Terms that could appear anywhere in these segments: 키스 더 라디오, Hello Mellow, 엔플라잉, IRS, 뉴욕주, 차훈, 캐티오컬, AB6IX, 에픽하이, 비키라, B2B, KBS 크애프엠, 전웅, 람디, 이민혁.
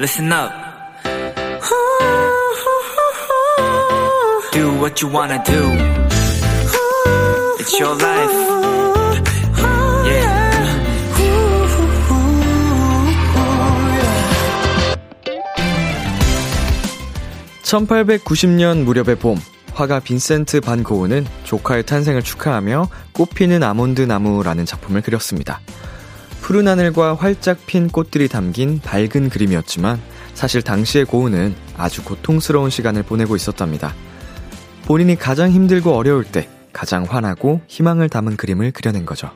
listen up. Do what you wanna do. It's your life. Yeah. 1890년 무렵의 봄, 화가 빈센트 반 고흐는 조카의 탄생을 축하하며 꽃피는 아몬드 나무라는 작품을 그렸습니다. 푸른 하늘과 활짝 핀 꽃들이 담긴 밝은 그림이었지만 사실 당시의 고흐는 아주 고통스러운 시간을 보내고 있었답니다. 본인이 가장 힘들고 어려울 때 가장 화나고 희망을 담은 그림을 그려낸 거죠.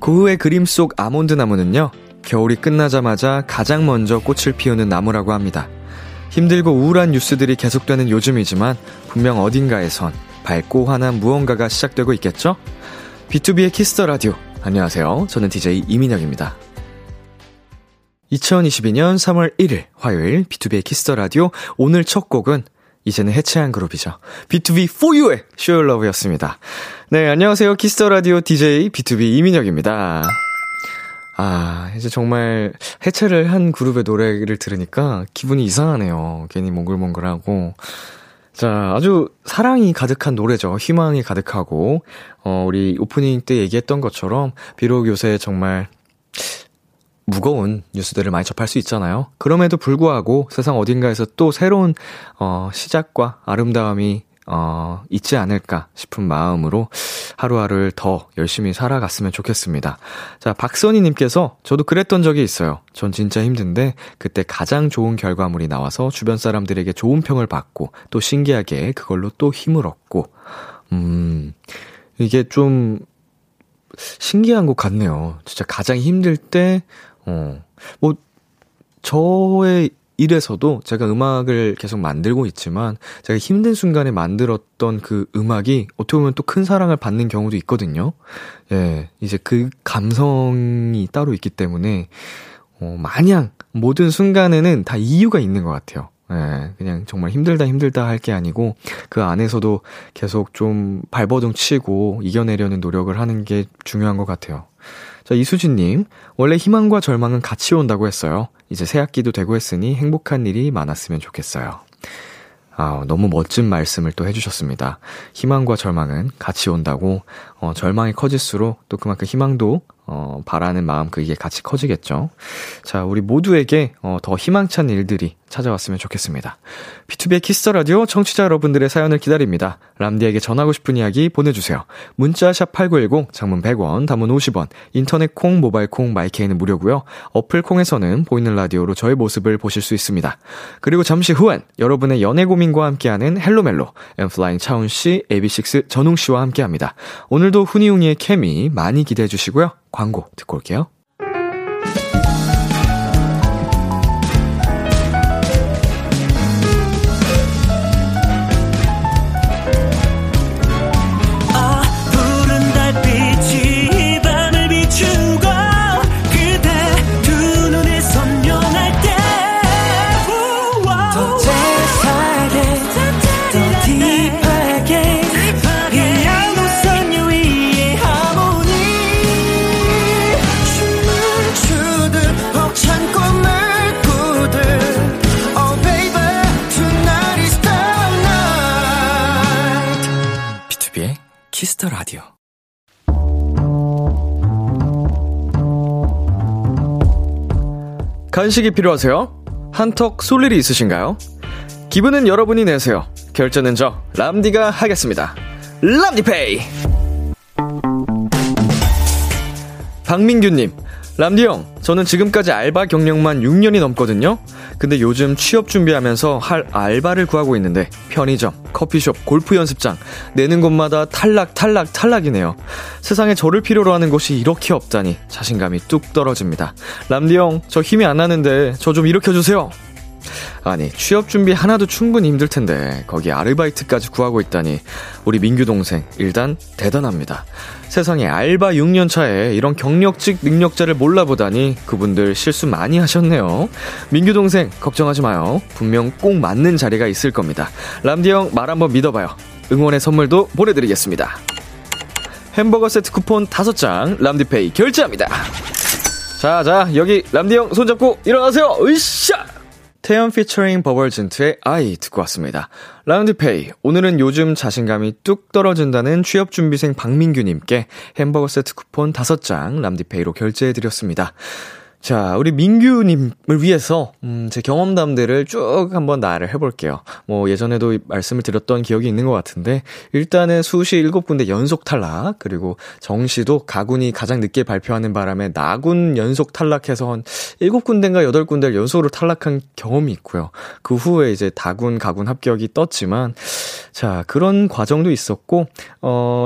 고흐의 그림 속 아몬드 나무는요, 겨울이 끝나자마자 가장 먼저 꽃을 피우는 나무라고 합니다. 힘들고 우울한 뉴스들이 계속되는 요즘이지만 분명 어딘가에선 밝고 환한 무언가가 시작되고 있겠죠? B2B의 키스 더 라디오, 안녕하세요. 저는 DJ 이민혁입니다. 2022년 3월 1일 화요일 B2B의 키스 더 라디오, 오늘 첫 곡은 이제는 해체한 그룹이죠. B2B for you의 Show Your Love였습니다. 네, 안녕하세요. 키스 더 라디오 DJ B2B 이민혁입니다. 아, 이제 정말 해체를 한 그룹의 노래를 들으니까 기분이 이상하네요. 괜히 몽글몽글하고. 자, 아주 사랑이 가득한 노래죠. 희망이 가득하고, 우리 오프닝 때 얘기했던 것처럼 비록 요새 정말 무거운 뉴스들을 많이 접할 수 있잖아요. 그럼에도 불구하고 세상 어딘가에서 또 새로운 시작과 아름다움이 있지 않을까 싶은 마음으로 하루하루를 더 열심히 살아갔으면 좋겠습니다. 자, 박선희님께서, 저도 그랬던 적이 있어요. 전 진짜 힘든데 그때 가장 좋은 결과물이 나와서 주변 사람들에게 좋은 평을 받고 또 신기하게 그걸로 또 힘을 얻고. 이게 좀 신기한 것 같네요. 진짜 가장 힘들 때, 뭐 저의 일에서도 제가 음악을 계속 만들고 있지만 제가 힘든 순간에 만들었던 그 음악이 어떻게 보면 또 큰 사랑을 받는 경우도 있거든요. 예, 이제 그 감성이 따로 있기 때문에 마냥 모든 순간에는 다 이유가 있는 것 같아요. 예, 그냥 정말 힘들다 할 게 아니고 그 안에서도 계속 좀 발버둥 치고 이겨내려는 노력을 하는 게 중요한 것 같아요. 자, 이수진님, 원래 희망과 절망은 같이 온다고 했어요. 이제 새 학기도 되고 했으니 행복한 일이 많았으면 좋겠어요. 아, 너무 멋진 말씀을 또 해주셨습니다. 희망과 절망은 같이 온다고. 절망이 커질수록 또 그만큼 희망도 바라는 마음, 그게 같이 커지겠죠. 자, 우리 모두에게 더 희망찬 일들이 찾아왔으면 좋겠습니다. B2B의 키스 더 라디오, 청취자 여러분들의 사연을 기다립니다. 람디에게 전하고 싶은 이야기 보내주세요. 문자 샵 8910, 장문 100원, 단문 50원, 인터넷 콩, 모바일 콩, 마이케이는 무료고요. 어플 콩에서는 보이는 라디오로 저의 모습을 보실 수 있습니다. 그리고 잠시 후엔 여러분의 연애 고민과 함께하는 헬로 멜로, 엔플라잉 차훈 씨, AB6IX 전웅 씨와 함께합니다. 오늘도 후니웅이의 케미 많이 기대해 주시고요. 광고 듣고 올게요. 키스 더 라디오. 간식이 필요하세요? 한턱 쏠 일이 있으신가요? 기분은 여러분이 내세요. 결제는 저 람디가 하겠습니다. 람디페이. 박민규님, 람디 형, 저는 지금까지 알바 경력만 6년이 넘거든요. 근데 요즘 취업 준비하면서 할 알바를 구하고 있는데 편의점, 커피숍, 골프 연습장 내는 곳마다 탈락이네요. 세상에 저를 필요로 하는 곳이 이렇게 없다니 자신감이 뚝 떨어집니다. 람디 형, 저 힘이 안 나는데 저 좀 일으켜주세요. 아니, 취업 준비 하나도 충분히 힘들 텐데 거기 아르바이트까지 구하고 있다니 우리 민규 동생 일단 대단합니다. 세상에 알바 6년 차에 이런 경력직 능력자를 몰라보다니 그분들 실수 많이 하셨네요. 민규 동생 걱정하지 마요. 분명 꼭 맞는 자리가 있을 겁니다. 람디 형 말 한번 믿어봐요. 응원의 선물도 보내드리겠습니다. 햄버거 세트 쿠폰 5장 람디페이 결제합니다. 자자 여기 람디형 손잡고 일어나세요. 으쌰. 태연 피처링 버벌진트의 아이 듣고 왔습니다. 라운드페이 오늘은 요즘 자신감이 뚝 떨어진다는 취업준비생 박민규님께 햄버거 세트 쿠폰 5장 람디페이로 결제해드렸습니다. 자, 우리 민규님을 위해서 제 경험담들을 쭉 한번 나열을 해볼게요. 뭐 예전에도 말씀을 드렸던 기억이 있는 것 같은데 일단은 수시 7군데 연속 탈락, 그리고 정시도 가군이 가장 늦게 발표하는 바람에 나군 연속 탈락해서 한 7군데인가 8군데를 연속으로 탈락한 경험이 있고요. 그 후에 이제 다군, 가군 합격이 떴지만 자, 그런 과정도 있었고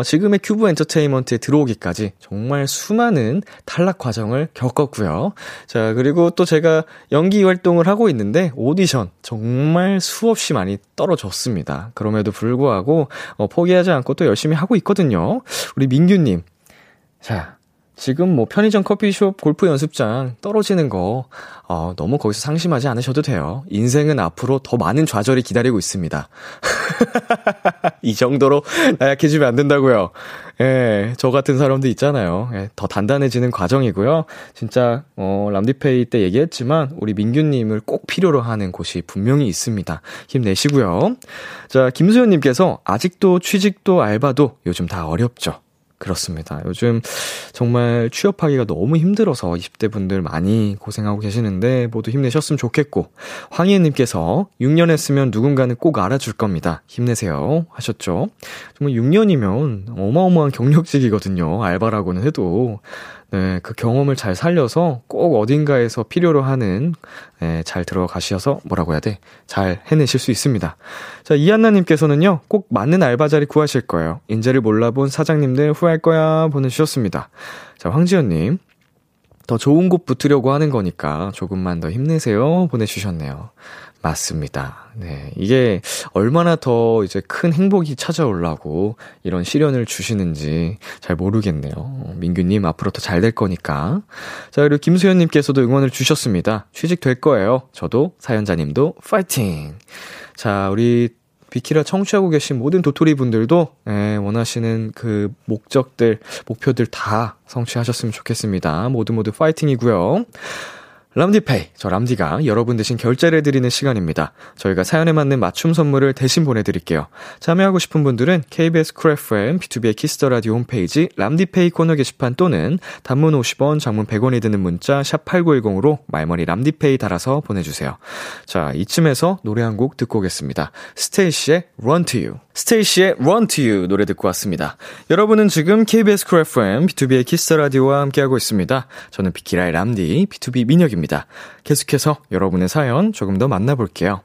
지금의 큐브 엔터테인먼트에 들어오기까지 정말 수많은 탈락 과정을 겪었고요. 자, 그리고 또 제가 연기 활동을 하고 있는데 오디션 정말 수없이 많이 떨어졌습니다. 그럼에도 불구하고 포기하지 않고 또 열심히 하고 있거든요. 우리 민규님, 자, 지금 뭐 편의점 커피숍 골프 연습장 떨어지는 거 너무 거기서 상심하지 않으셔도 돼요. 인생은 앞으로 더 많은 좌절이 기다리고 있습니다. 이 정도로 나약해지면 안 된다고요. 예, 저 같은 사람도 있잖아요. 예, 더 단단해지는 과정이고요. 진짜 람디페이 때 얘기했지만 우리 민규님을 꼭 필요로 하는 곳이 분명히 있습니다. 힘내시고요. 자, 김수현님께서 아직도 취직도 알바도 요즘 다 어렵죠. 그렇습니다. 요즘 정말 취업하기가 너무 힘들어서 20대 분들 많이 고생하고 계시는데 모두 힘내셨으면 좋겠고, 황희애님께서 6년 했으면 누군가는 꼭 알아줄 겁니다. 힘내세요 하셨죠. 정말 6년이면 어마어마한 경력직이거든요. 알바라고는 해도. 네, 그 경험을 잘 살려서 꼭 어딘가에서 필요로 하는, 네, 잘 들어가셔서 뭐라고 해야 돼? 잘 해내실 수 있습니다. 자, 이한나님께서는요, 꼭 맞는 알바 자리 구하실 거예요. 인재를 몰라본 사장님들 후회할 거야 보내주셨습니다. 자, 황지연님, 더 좋은 곳 붙으려고 하는 거니까 조금만 더 힘내세요 보내주셨네요. 맞습니다. 네, 이게 얼마나 더 이제 큰 행복이 찾아오려고 이런 시련을 주시는지 잘 모르겠네요. 민규님 앞으로 더 잘 될 거니까. 자, 그리고 김수현님께서도 응원을 주셨습니다. 취직 될 거예요. 저도 사연자님도 파이팅. 자, 우리 비키라 청취하고 계신 모든 도토리 분들도 원하시는 그 목적들, 목표들 다 성취하셨으면 좋겠습니다. 모두 파이팅이고요. 람디페이, 저 람디가 여러분 대신 결제를 해드리는 시간입니다. 저희가 사연에 맞는 맞춤 선물을 대신 보내드릴게요. 참여하고 싶은 분들은 KBS 크애프엠, B2B의 키스 더 라디오 홈페이지 람디페이 코너 게시판 또는 단문 50원, 장문 100원이 드는 문자 샵 8910으로 말머리 람디페이 달아서 보내주세요. 자, 이쯤에서 노래 한 곡 듣고 오겠습니다. 스테이시의 Run to You. 스테이시의 Run to You 노래 듣고 왔습니다. 여러분은 지금 KBS 크애프엠, B2B의 키스 더 라디오와 함께하고 있습니다. 저는 비키라의 람디, B2B 민혁입니다. 계속해서 여러분의 사연 조금 더 만나볼게요.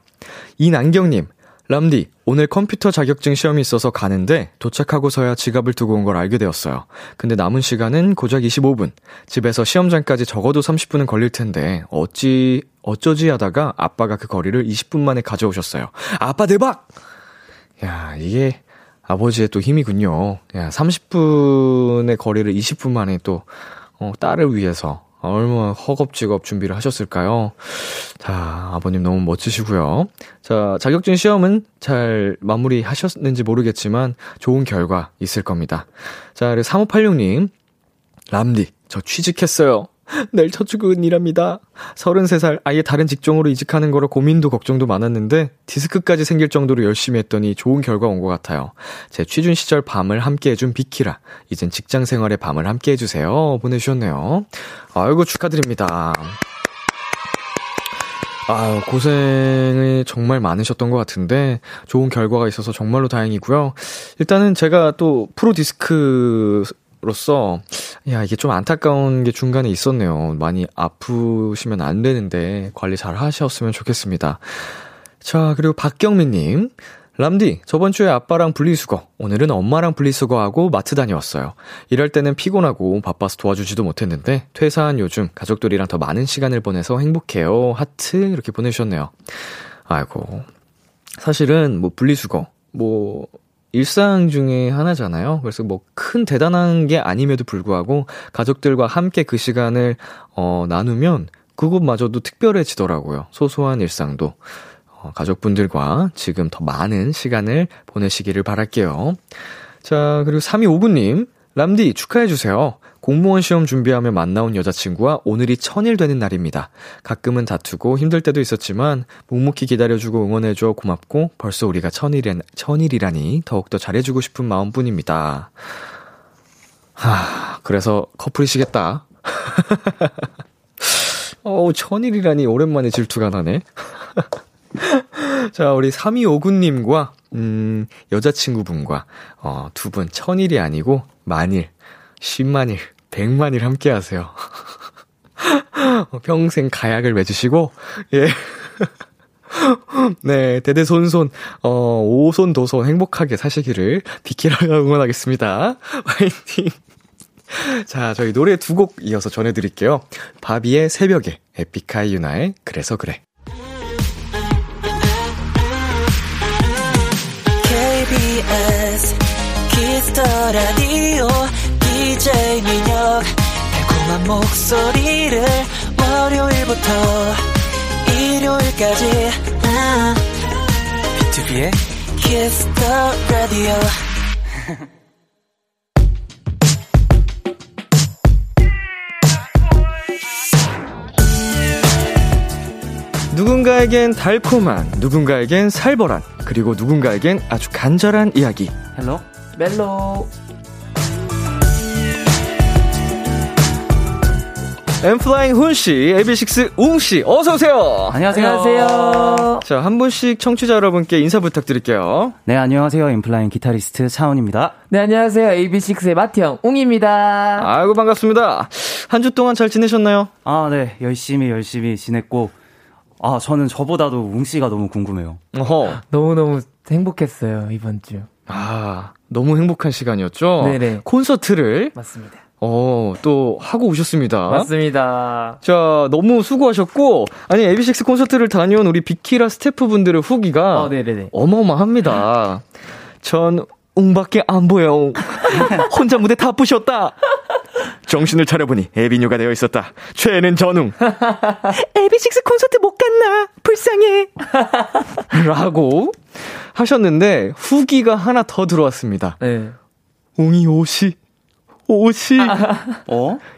이난경님, 람디, 오늘 컴퓨터 자격증 시험이 있어서 가는데 도착하고서야 지갑을 두고 온 걸 알게 되었어요. 근데 남은 시간은 고작 25분. 집에서 시험장까지 적어도 30분은 걸릴 텐데 어쩌지 하다가 아빠가 그 거리를 20분 만에 가져오셨어요. 아빠 대박! 야, 이게 아버지의 또 힘이군요. 야, 30분의 거리를 20분 만에 또 딸을 위해서 얼마나 허겁지겁 준비를 하셨을까요? 자, 아버님 너무 멋지시고요. 자, 자격증 시험은 잘 마무리하셨는지 모르겠지만 좋은 결과 있을 겁니다. 자, 그리고 3586님, 람디, 저 취직했어요. 내일 첫 출근이랍니다. 33살 아예 다른 직종으로 이직하는 거로 고민도 걱정도 많았는데 디스크까지 생길 정도로 열심히 했더니 좋은 결과 온 것 같아요. 제 취준 시절 밤을 함께 해준 비키라, 이젠 직장 생활의 밤을 함께 해주세요 보내주셨네요. 아이고, 축하드립니다. 아유, 고생이 정말 많으셨던 것 같은데 좋은 결과가 있어서 정말로 다행이고요. 일단은 제가 또 프로디스크 로서 야, 이게 좀 안타까운 게 중간에 있었네요. 많이 아프시면 안 되는데 관리 잘 하셨으면 좋겠습니다. 자, 그리고 박경민님, 람디, 저번 주에 아빠랑 분리수거, 오늘은 엄마랑 분리수거하고 마트 다녀왔어요. 일할 때는 피곤하고 바빠서 도와주지도 못했는데 퇴사한 요즘 가족들이랑 더 많은 시간을 보내서 행복해요 하트 이렇게 보내주셨네요. 아이고, 사실은 뭐 분리수거 뭐 일상 중에 하나잖아요. 그래서 뭐 큰 대단한 게 아님에도 불구하고 가족들과 함께 그 시간을 나누면 그것마저도 특별해지더라고요. 소소한 일상도. 가족분들과 지금 더 많은 시간을 보내시기를 바랄게요. 자, 그리고 3259님, 람디 축하해주세요. 공무원 시험 준비하며 만나온 여자친구와 오늘이 1000일 되는 날입니다. 가끔은 다투고 힘들 때도 있었지만 묵묵히 기다려주고 응원해줘 고맙고 벌써 우리가 1000일이라니 더욱더 잘해주고 싶은 마음뿐입니다. 하, 그래서 커플이시겠다. 어우, 1000일이라니 오랜만에 질투가 나네. 자, 우리 3259님과 여자친구분과 두 분 1000일이 아니고 만일, 10만일, 100만일 함께 하세요. 평생 가약을 맺으시고, 예. 네, 대대손손, 오손도손 행복하게 사시기를 비키라가 응원하겠습니다. 화이팅! 자, 저희 노래 두 곡 이어서 전해드릴게요. 바비의 새벽에, 에픽하이 유나의 그래서 그래. KBS 키스 더 라디오 DJ 민혁 달콤한 목소리를 월요일부터 일요일까지 B2B의 키스 더 라디오. 누군가에겐 달콤한, 누군가에겐 살벌한, 그리고 누군가에겐 아주 간절한 이야기. Hello Mellow. 엔플라잉 훈씨, AB6IX 웅씨, 어서오세요. 안녕하세요. 안녕하세요. 자, 한 분씩 청취자 여러분께 인사 부탁드릴게요. 네, 안녕하세요. 엔플라잉 기타리스트 차훈입니다. 네, 안녕하세요. AB6IX의 마티형 웅입니다. 아이고, 반갑습니다. 한 주 동안 잘 지내셨나요? 아, 네. 열심히 지냈고, 아, 저는 저보다도 웅씨가 너무 궁금해요. 어허. 너무너무 행복했어요, 이번 주. 아, 너무 행복한 시간이었죠? 네네. 콘서트를. 맞습니다. 또 하고 오셨습니다. 맞습니다. 자, 너무 수고하셨고, 아니, AB6IX 콘서트를 다녀온 우리 비키라 스태프분들의 후기가. 네네네. 어마어마합니다. 전 웅밖에 안 보여. 혼자 무대 다 부셨다. 정신을 차려보니 에비뉴가 되어 있었다. 죄는 전웅. AB6IX 콘서트 못 갔나? 불쌍해. 라고 하셨는데 후기가 하나 더 들어왔습니다. 네. 웅이 옷이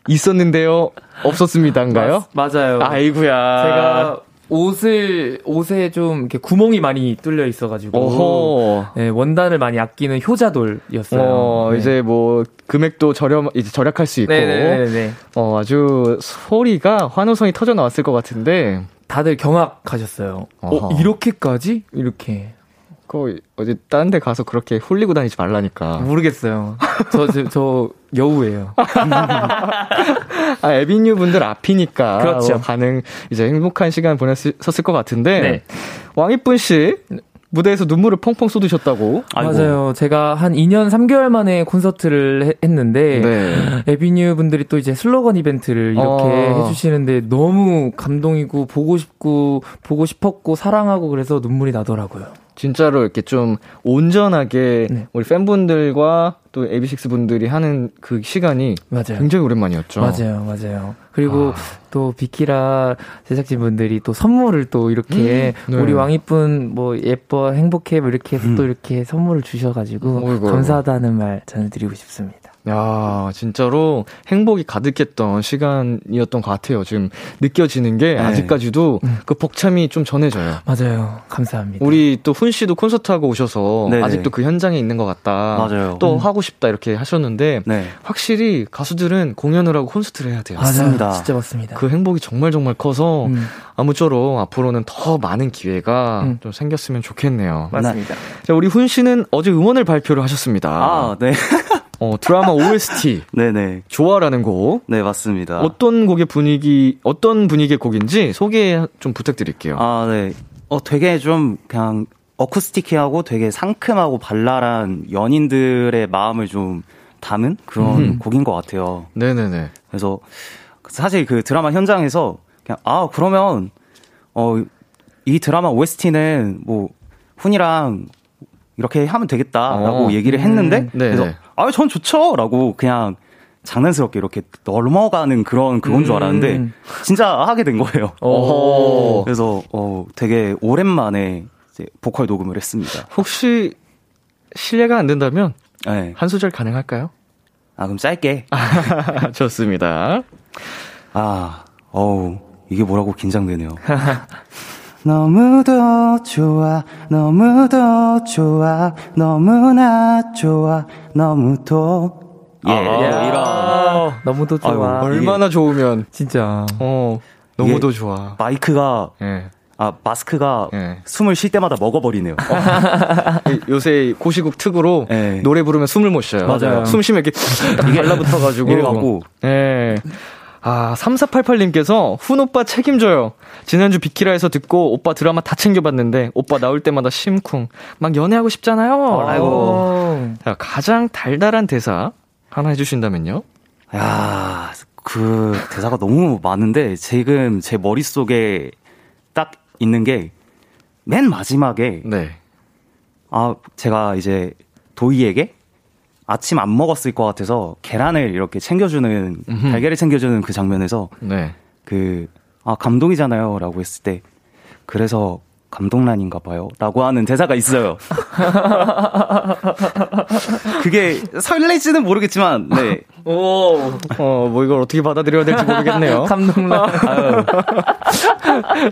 있었는데요. 없었습니다인가요? 맞아요. 아이고야. 제가 옷에 좀 이렇게 구멍이 많이 뚫려 있어가지고, 네, 원단을 많이 아끼는 효자돌이었어요. 네. 이제 뭐 금액도 이제 절약할 수 있고, 네네네네. 아주 소리가 환호성이 터져 나왔을 것 같은데 다들 경악하셨어요. 이렇게까지? 이렇게. 그 어제 다른 데 가서 그렇게 홀리고 다니지 말라니까. 모르겠어요. 저 여우예요. 아, 에비뉴 분들 앞이니까. 그렇죠. 가능 이제 행복한 시간 보냈었을 것 같은데. 네. 왕이쁜 씨 무대에서 눈물을 펑펑 쏟으셨다고. 아이고. 맞아요. 제가 한 2년 3개월 만에 콘서트를 했는데, 네. 에비뉴 분들이 또 이제 슬로건 이벤트를 이렇게 해주시는데 너무 감동이고 보고 싶었고 사랑하고 그래서 눈물이 나더라고요. 진짜로 이렇게 좀 온전하게, 네. 우리 팬분들과 또 AB6IX 분들이 하는 그 시간이, 맞아요. 굉장히 오랜만이었죠. 맞아요. 그리고 또 비키라 제작진분들이 또 선물을 또 이렇게, 네. 우리 왕이쁜 뭐 예뻐 행복해 뭐 이렇게 해서 또 이렇게 선물을 주셔가지고, 어이구. 감사하다는 말 전해드리고 싶습니다. 야, 진짜로 행복이 가득했던 시간이었던 것 같아요. 지금 느껴지는 게, 네. 아직까지도 그 벅참이 좀 전해져요. 맞아요. 감사합니다. 우리 또 훈 씨도 콘서트하고 오셔서, 네네. 아직도 그 현장에 있는 것 같다. 맞아요. 또 하고 싶다 이렇게 하셨는데, 네. 확실히 가수들은 공연을 하고 콘서트를 해야 돼요. 맞습니다. 진짜 맞습니다. 그 행복이 정말 커서 아무쪼록 앞으로는 더 많은 기회가 좀 생겼으면 좋겠네요. 맞습니다. 자, 우리 훈 씨는 어제 응원을 발표를 하셨습니다. 아, 네. 드라마 OST. 네네. 좋아라는 곡. 네, 맞습니다. 어떤 분위기의 곡인지 소개 좀 부탁드릴게요. 아, 네. 되게 좀 그냥 어쿠스틱하고 되게 상큼하고 발랄한 연인들의 마음을 좀 담은 그런 곡인 것 같아요. 네네네. 그래서 사실 그 드라마 현장에서 그냥, 그러면, 이 드라마 OST는 뭐, 훈이랑 이렇게 하면 되겠다라고 얘기를 했는데, 그래서, 전 좋죠! 라고 그냥 장난스럽게 이렇게 넘어가는 그건 줄 알았는데, 진짜 하게 된 거예요. 그래서, 되게 오랜만에 이제 보컬 녹음을 했습니다. 혹시 실례가 안 된다면, 네. 한 소절 가능할까요? 아, 그럼 짧게. 좋습니다. 아, 어우, 이게 뭐라고 긴장되네요. 너무도 좋아, 너무도 좋아, 너무나 좋아, 너무도. 예, 예, 이런. 너무도 좋아. 아유, 얼마나 이게, 좋으면. 진짜. 어, 너무도 좋아. 마이크가. 예. 아, 마스크가 예. 숨을 쉴 때마다 먹어버리네요. 요새 고시국 특으로 예. 노래 부르면 숨을 못 쉬어요. 맞아요. 숨 쉬면 이렇게 달라붙어가지고. 이래갖고. 예. 아, 3488님께서 훈 오빠 책임져요. 지난주 비키라에서 듣고 오빠 드라마 다 챙겨봤는데 오빠 나올 때마다 심쿵. 막 연애하고 싶잖아요. 아이고. 자, 가장 달달한 대사 하나 해주신다면요? 야, 그 대사가 너무 많은데 지금 제 머릿속에 딱 있는 게 맨 마지막에 네. 아, 제가 이제 도희에게 아침 안 먹었을 것 같아서 계란을 이렇게 챙겨주는 달걀을 챙겨주는 그 장면에서 네. 그 아, 감동이잖아요 라고 했을 때 그래서 감동란인가 봐요 라고 하는 대사가 있어요. 그게 설레지는 모르겠지만 네. 오, 어, 뭐 이걸 어떻게 받아들여야 될지 모르겠네요. 감동란.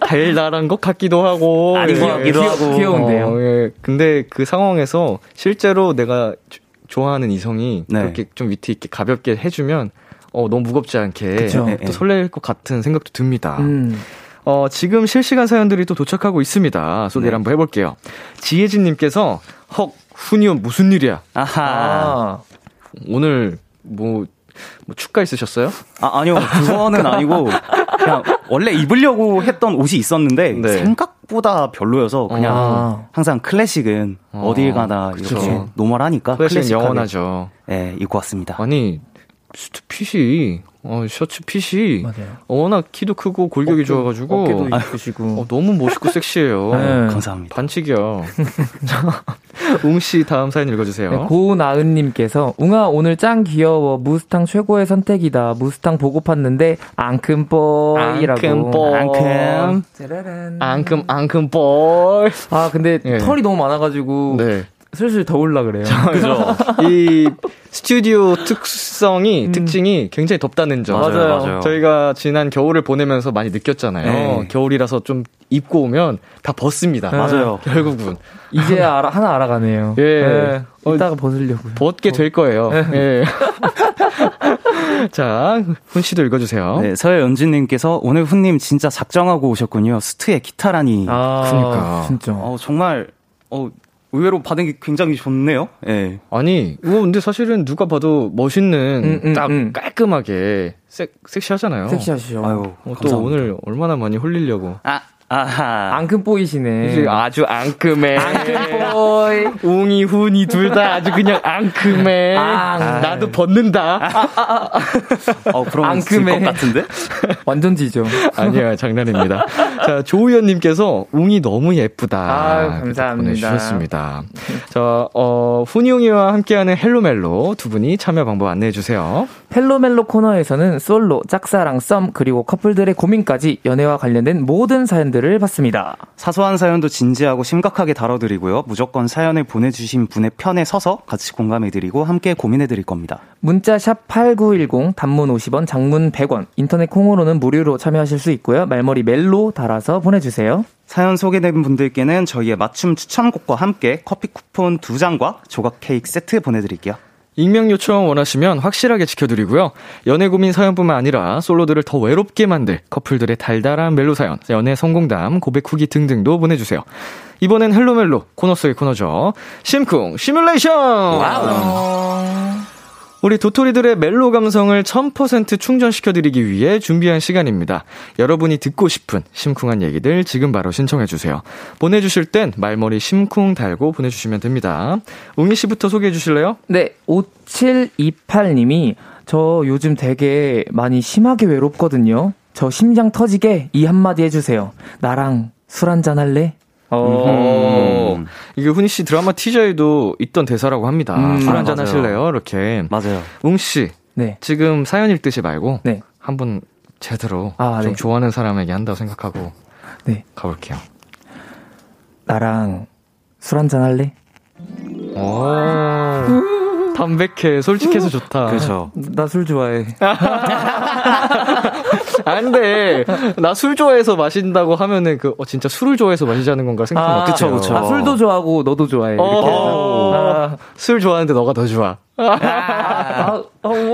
달달한 것 같기도 하고 아닌 것 같기도 하고 귀여운데요. 어, 예. 근데 그 상황에서 실제로 내가 좋아하는 이성이 네. 그렇게 좀 위트 있게 가볍게 해주면 어, 너무 무겁지 않게 그쵸? 또 네. 설렐 것 같은 생각도 듭니다. 어, 지금 실시간 사연들이 또 도착하고 있습니다. 소개를 네. 한번 해볼게요. 지혜진님께서 헉, 훈이 무슨 일이야? 아하. 아, 오늘 뭐 축가 있으셨어요? 아, 아니요. 그거는 아니고 그냥 원래 입으려고 했던 옷이 있었는데 네. 생각보다 별로여서 그냥 항상 클래식은 어딜 가나 그쵸. 이렇게 노멀하니까 클래식 영원하죠. 네, 입고 왔습니다. 아니 수트핏이 셔츠핏이 맞아요. 워낙 키도 크고 골격이 좋아가지고 어깨도 이쁘시고 너무 멋있고 섹시해요. 네. 감사합니다. 반칙이야. 웅씨 다음 사연 읽어주세요. 네, 고나은님께서 웅아 오늘 짱 귀여워 무스탕 최고의 선택이다. 무스탕 보고팠는데 앙큼뽀이라고. 앙큼뽀이. 아 근데 네. 털이 너무 많아가지고 네. 슬슬 더울라 그래요. 그죠. 이 스튜디오 특징이 굉장히 덥다는 점. 맞아요. 맞아요. 저희가 지난 겨울을 보내면서 많이 느꼈잖아요. 네. 겨울이라서 좀 입고 오면 다 벗습니다. 네. 맞아요. 결국은. 이제 하나 알아가네요. 예. 네. 이따가 벗으려고요. 벗게 될 거예요. 예. 자, 훈 씨도 읽어주세요. 네, 서연진님께서 오늘 훈님 진짜 작정하고 오셨군요. 스트의 기타라니. 아, 그러니까. 진짜. 정말, 의외로 반응이 굉장히 좋네요. 예. 아니, 근데 사실은 누가 봐도 멋있는, 딱 깔끔하게, 섹시하잖아요. 섹시하시죠. 아유, 또 오늘 얼마나 많이 홀리려고. 아하. 앙큼뽀이시네. 아주 앙큼해. 앙큼뽀이. 웅이, 훈이 둘 다 아주 그냥 앙큼해. 나도 벗는다. 그럼 앙큼해. 같은데? 완전 지죠. 아니야, 장난입니다. 자, 조우현님께서 웅이 너무 예쁘다. 아, 감사합니다. 보내주셨습니다. 자, 훈이웅이와 함께하는 헬로멜로 두 분이 참여 방법 안내해주세요. 헬로멜로 코너에서는 솔로, 짝사랑, 썸, 그리고 커플들의 고민까지 연애와 관련된 모든 사연들 을 봤습니다. 사소한 사연도 진지하고 심각하게 다뤄드리고요. 무조건 사연을 보내주신 분의 편에 서서 같이 공감해드리고 함께 고민해드릴 겁니다. 문자 샵 8910 단문 50원 장문 100원 인터넷 콩으로는 무료로 참여하실 수 있고요. 말머리 멜로 달아서 보내주세요. 사연 소개된 분들께는 저희의 맞춤 추천곡과 함께 커피 쿠폰 2장과 조각 케이크 세트 보내드릴게요. 익명 요청 원하시면 확실하게 지켜드리고요. 연애 고민 사연뿐만 아니라 솔로들을 더 외롭게 만들 커플들의 달달한 멜로 사연, 연애 성공담, 고백 후기 등등도 보내주세요. 이번엔 헬로멜로 코너 속의 코너죠. 심쿵 시뮬레이션! 와우. 우리 도토리들의 멜로 감성을 1000% 충전시켜드리기 위해 준비한 시간입니다. 여러분이 듣고 싶은 심쿵한 얘기들 지금 바로 신청해주세요. 보내주실 땐 말머리 심쿵 달고 보내주시면 됩니다. 웅이 씨부터 소개해주실래요? 네, 5728님이 저 요즘 되게 많이 심하게 외롭거든요. 저 심장 터지게 이 한마디 해주세요. 나랑 술 한잔 할래? 이게 훈이 씨 드라마 티저에도 있던 대사라고 합니다. 술 한잔 하실래요? 이렇게. 맞아요. 웅 씨. 네. 지금 사연 읽듯이 말고. 네. 한번 제대로. 좀 네. 좋아하는 사람에게 한다고 생각하고. 네. 가볼게요. 나랑 술 한잔 할래? 오. 담백해. 솔직해서 좋다. 그렇죠. 나 술 좋아해. 안 돼. 나 술 좋아해서 마신다고 하면은 그 진짜 술을 좋아해서 마시자는 건가 생각하면 어떡해요. 그쵸, 그쵸. 아, 술도 좋아하고 너도 좋아해. 이렇게. 술 좋아하는데 너가 더 좋아.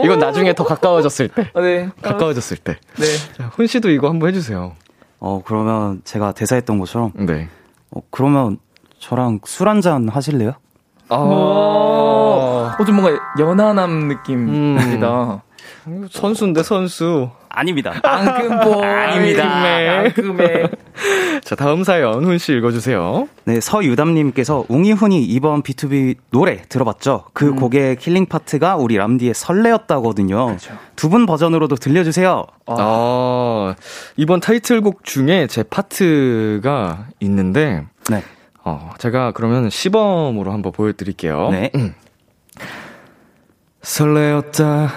이건 나중에 더 가까워졌을 때. 네. 가까워졌을 때. 네. 자, 훈 씨도 이거 한번 해주세요. 그러면 제가 대사했던 것처럼. 네. 그러면 저랑 술 한잔 하실래요? 좀 뭔가 연하남 느낌입니다. 선수인데 선수. 아닙니다. 앙금보. 아닙니다. 앙금해. 자, 다음 사연 훈씨 읽어주세요. 네, 서유담님께서 웅이훈이 이번 B2B 노래 들어봤죠? 그 곡의 킬링 파트가 우리 람디의 설레였다거든요. 그렇죠. 두 분 버전으로도 들려주세요. 이번 타이틀곡 중에 제 파트가 있는데 네. 제가 그러면 시범으로 한번 보여드릴게요. 네. 설레었다.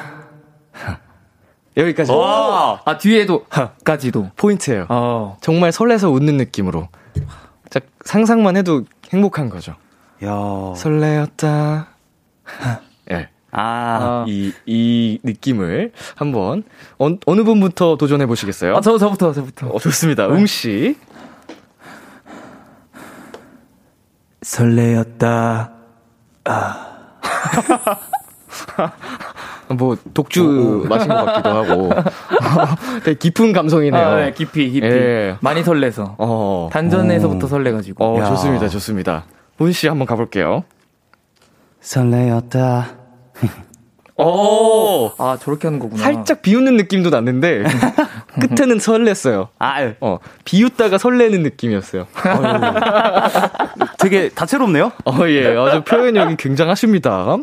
여기까지. 뒤에도 까지도 포인트예요. 정말 설레서 웃는 느낌으로. 자, 상상만 해도 행복한 거죠. 설레었다. 예. 이 느낌을 한번 어느 분부터 도전해 보시겠어요? 저부터. 좋습니다. 웅 씨. 설레었다. 뭐 독주 마신 것 같기도 하고 되게 깊은 감성이네요. 네, 깊이 예. 많이 설레서 단전에서부터 설레가지고. 좋습니다. 문 씨 한번 가볼게요. 설레었다. 저렇게 하는 거구나. 살짝 비웃는 느낌도 났는데 끝에는 설렜어요. 비웃다가 설레는 느낌이었어요. 되게 다채롭네요. 예, 아주 표현력이 굉장하십니다.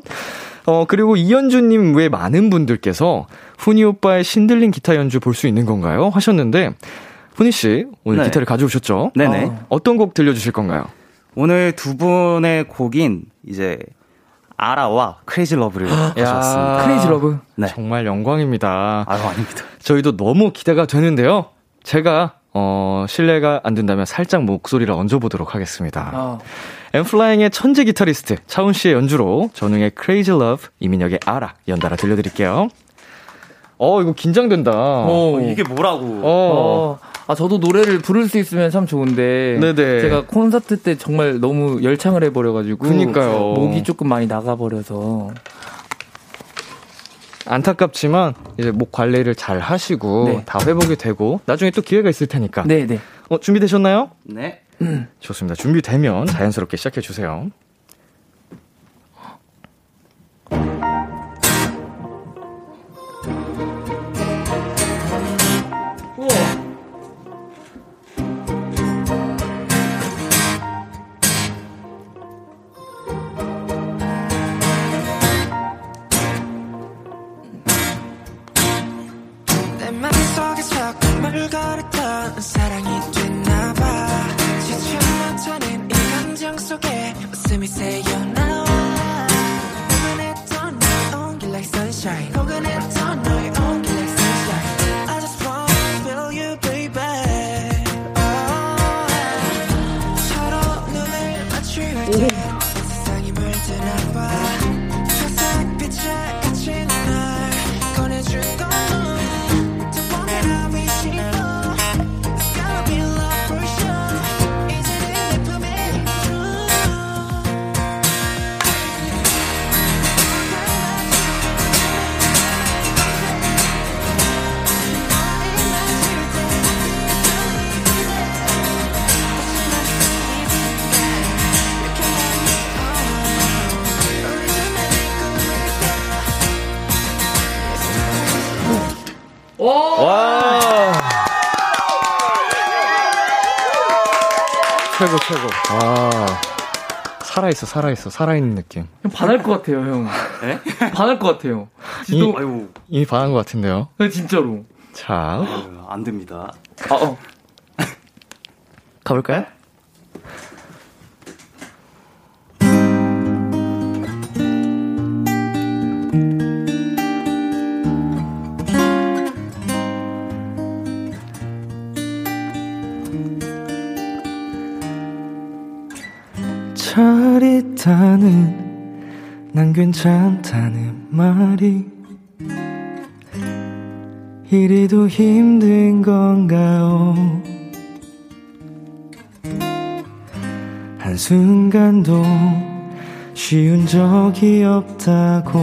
그리고 이현주님 외 많은 분들께서 훈이 오빠의 신들린 기타 연주 볼 수 있는 건가요? 하셨는데 훈이씨 오늘 네. 기타를 가져오셨죠? 네네. 어떤 곡 들려주실 건가요? 오늘 두 분의 곡인 이제 아라와 크레이지 러브를 가져왔습니다. 크레이지 러브? 네. 정말 영광입니다. 아닙니다. 저희도 너무 기대가 되는데요. 제가 실례가 안 된다면 살짝 목소리를 얹어보도록 하겠습니다. 엔플라잉의 천재 기타리스트 차훈 씨의 연주로 전웅의 크레이지 러브, 이민혁의 아라 연달아 들려드릴게요. 이거 긴장된다. 이게 뭐라고. 저도 노래를 부를 수 있으면 참 좋은데 네네. 제가 콘서트 때 정말 너무 열창을 해버려가지고 그러니까요. 목이 조금 많이 나가버려서 안타깝지만 이제 목 관리를 잘 하시고 네. 다 회복이 되고 나중에 또 기회가 있을 테니까 네네. 준비되셨나요? 네. 좋습니다. 준비되면 자연스럽게 시작해 주세요. 최고. 살아있는 느낌. 반할 것 같아요, 형. 네? 반할 것 같아요. 이미 반한 것 같은데요. 네, 진짜로. 자. 안 됩니다. 가볼까요? 짜릿하는 난 괜찮다는 말이 이리도 힘든 건가요? 한순간도 쉬운 적이 없다고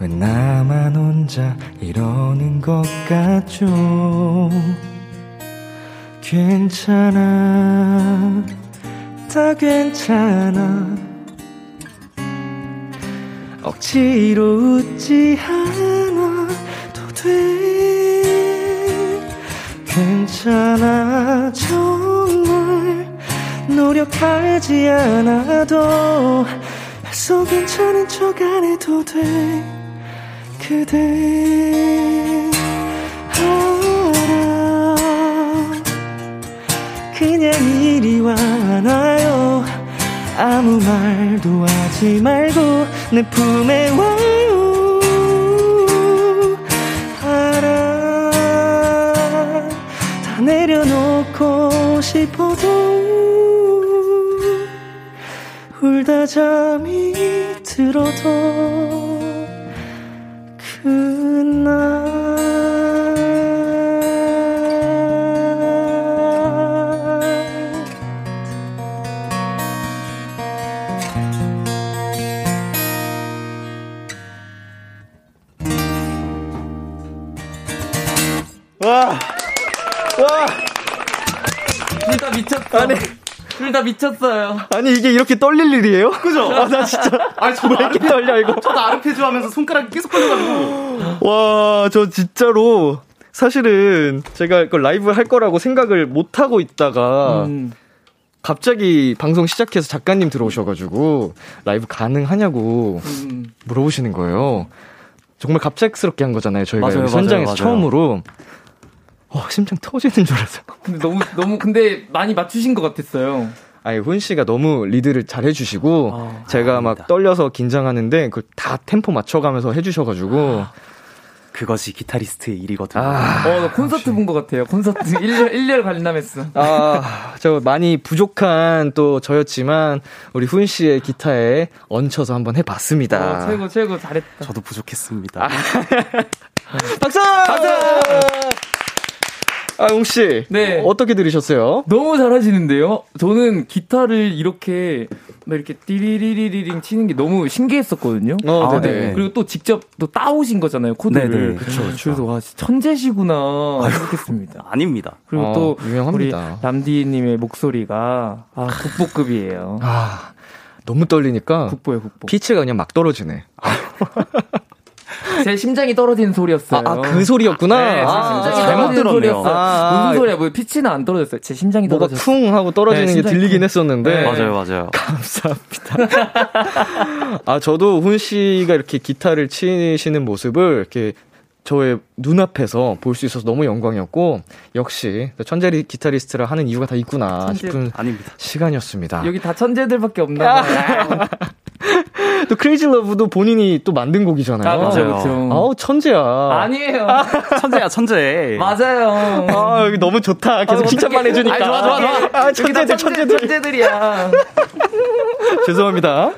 왜 나만 혼자 이러는 것 같죠? 괜찮아, 다 괜찮아. 억지로 웃지 않아도 돼. 괜찮아, 정말 노력하지 않아도 애써 괜찮은 척 안 해도 돼. 그대 그냥 이리 와나요. 아무 말도 하지 말고 내 품에 와요. 알아, 다 내려놓고 싶어도 울다 잠이 들어도 그날 둘다 미쳤어. 아니, 둘다 미쳤어요. 아니, 이게 이렇게 떨릴 일이에요? 그죠? 아, 나 진짜. 아니, 저도 왜 이렇게 떨려, 이거? 저도 아르페주 하면서 손가락이 계속 걸려가지고. 와, 저 진짜로. 사실은 제가 이걸 라이브 할 거라고 생각을 못하고 있다가. 갑자기 방송 시작해서 작가님 들어오셔가지고 라이브 가능하냐고 물어보시는 거예요. 정말 갑작스럽게 한 거잖아요. 저희가 맞아요, 여기 현장에서 처음으로. 와, 심장 터지는 줄 알았어요. 근데 너무 근데 많이 맞추신 것 같았어요. 아니, 훈 씨가 너무 리드를 잘 해주시고 제가 막 떨려서 긴장하는데 그걸 다 템포 맞춰가면서 해주셔가지고. 그것이 기타리스트의 일이거든요. 나 콘서트 본 것 같아요. 콘서트 1년 관람했어. 저 많이 부족한 또 저였지만 우리 훈 씨의 기타에 얹혀서 한번 해봤습니다. 최고 잘했다. 저도 부족했습니다. 박수! 박수! 웅씨, 네. 어떻게 들으셨어요? 너무 잘하시는데요? 저는 기타를 이렇게, 막 이렇게 띠리리리링 치는 게 너무 신기했었거든요. 네. 그리고 또 직접 또 따오신 거잖아요, 코드를. 네네. 그쵸. 그래서, 와, 천재시구나 생각했습니다. 아닙니다. 그리고 또, 유명합니다. 우리 람디님의 목소리가, 국보급이에요. 너무 떨리니까. 국보예요. 피치가 그냥 막 떨어지네. 제 심장이 떨어지는 소리였어요. 그 소리였구나. 네, 제 심장이 잘못 들었네요. 무슨 소리야? 뭐 피치는 안 떨어졌어요. 제 심장이 떨어졌어요. 뭐가 쿵 하고 떨어지는 게 들리긴 했었는데. 네. 맞아요. 감사합니다. 저도 훈 씨가 이렇게 기타를 치시는 모습을 이렇게 저의 눈앞에서 볼 수 있어서 너무 영광이었고, 역시 천재 기타리스트라 하는 이유가 다 있구나 싶은 아닙니다. 시간이었습니다. 여기 다 천재들밖에 없나 봐요. 또 크레이지 러브도 본인이 또 만든 곡이잖아요. 맞아요. 아우, 천재야. 아니에요. 천재야. 맞아요. 여기 너무 좋다. 계속 칭찬만 해주니까. 좋아. 천재들이야. 죄송합니다.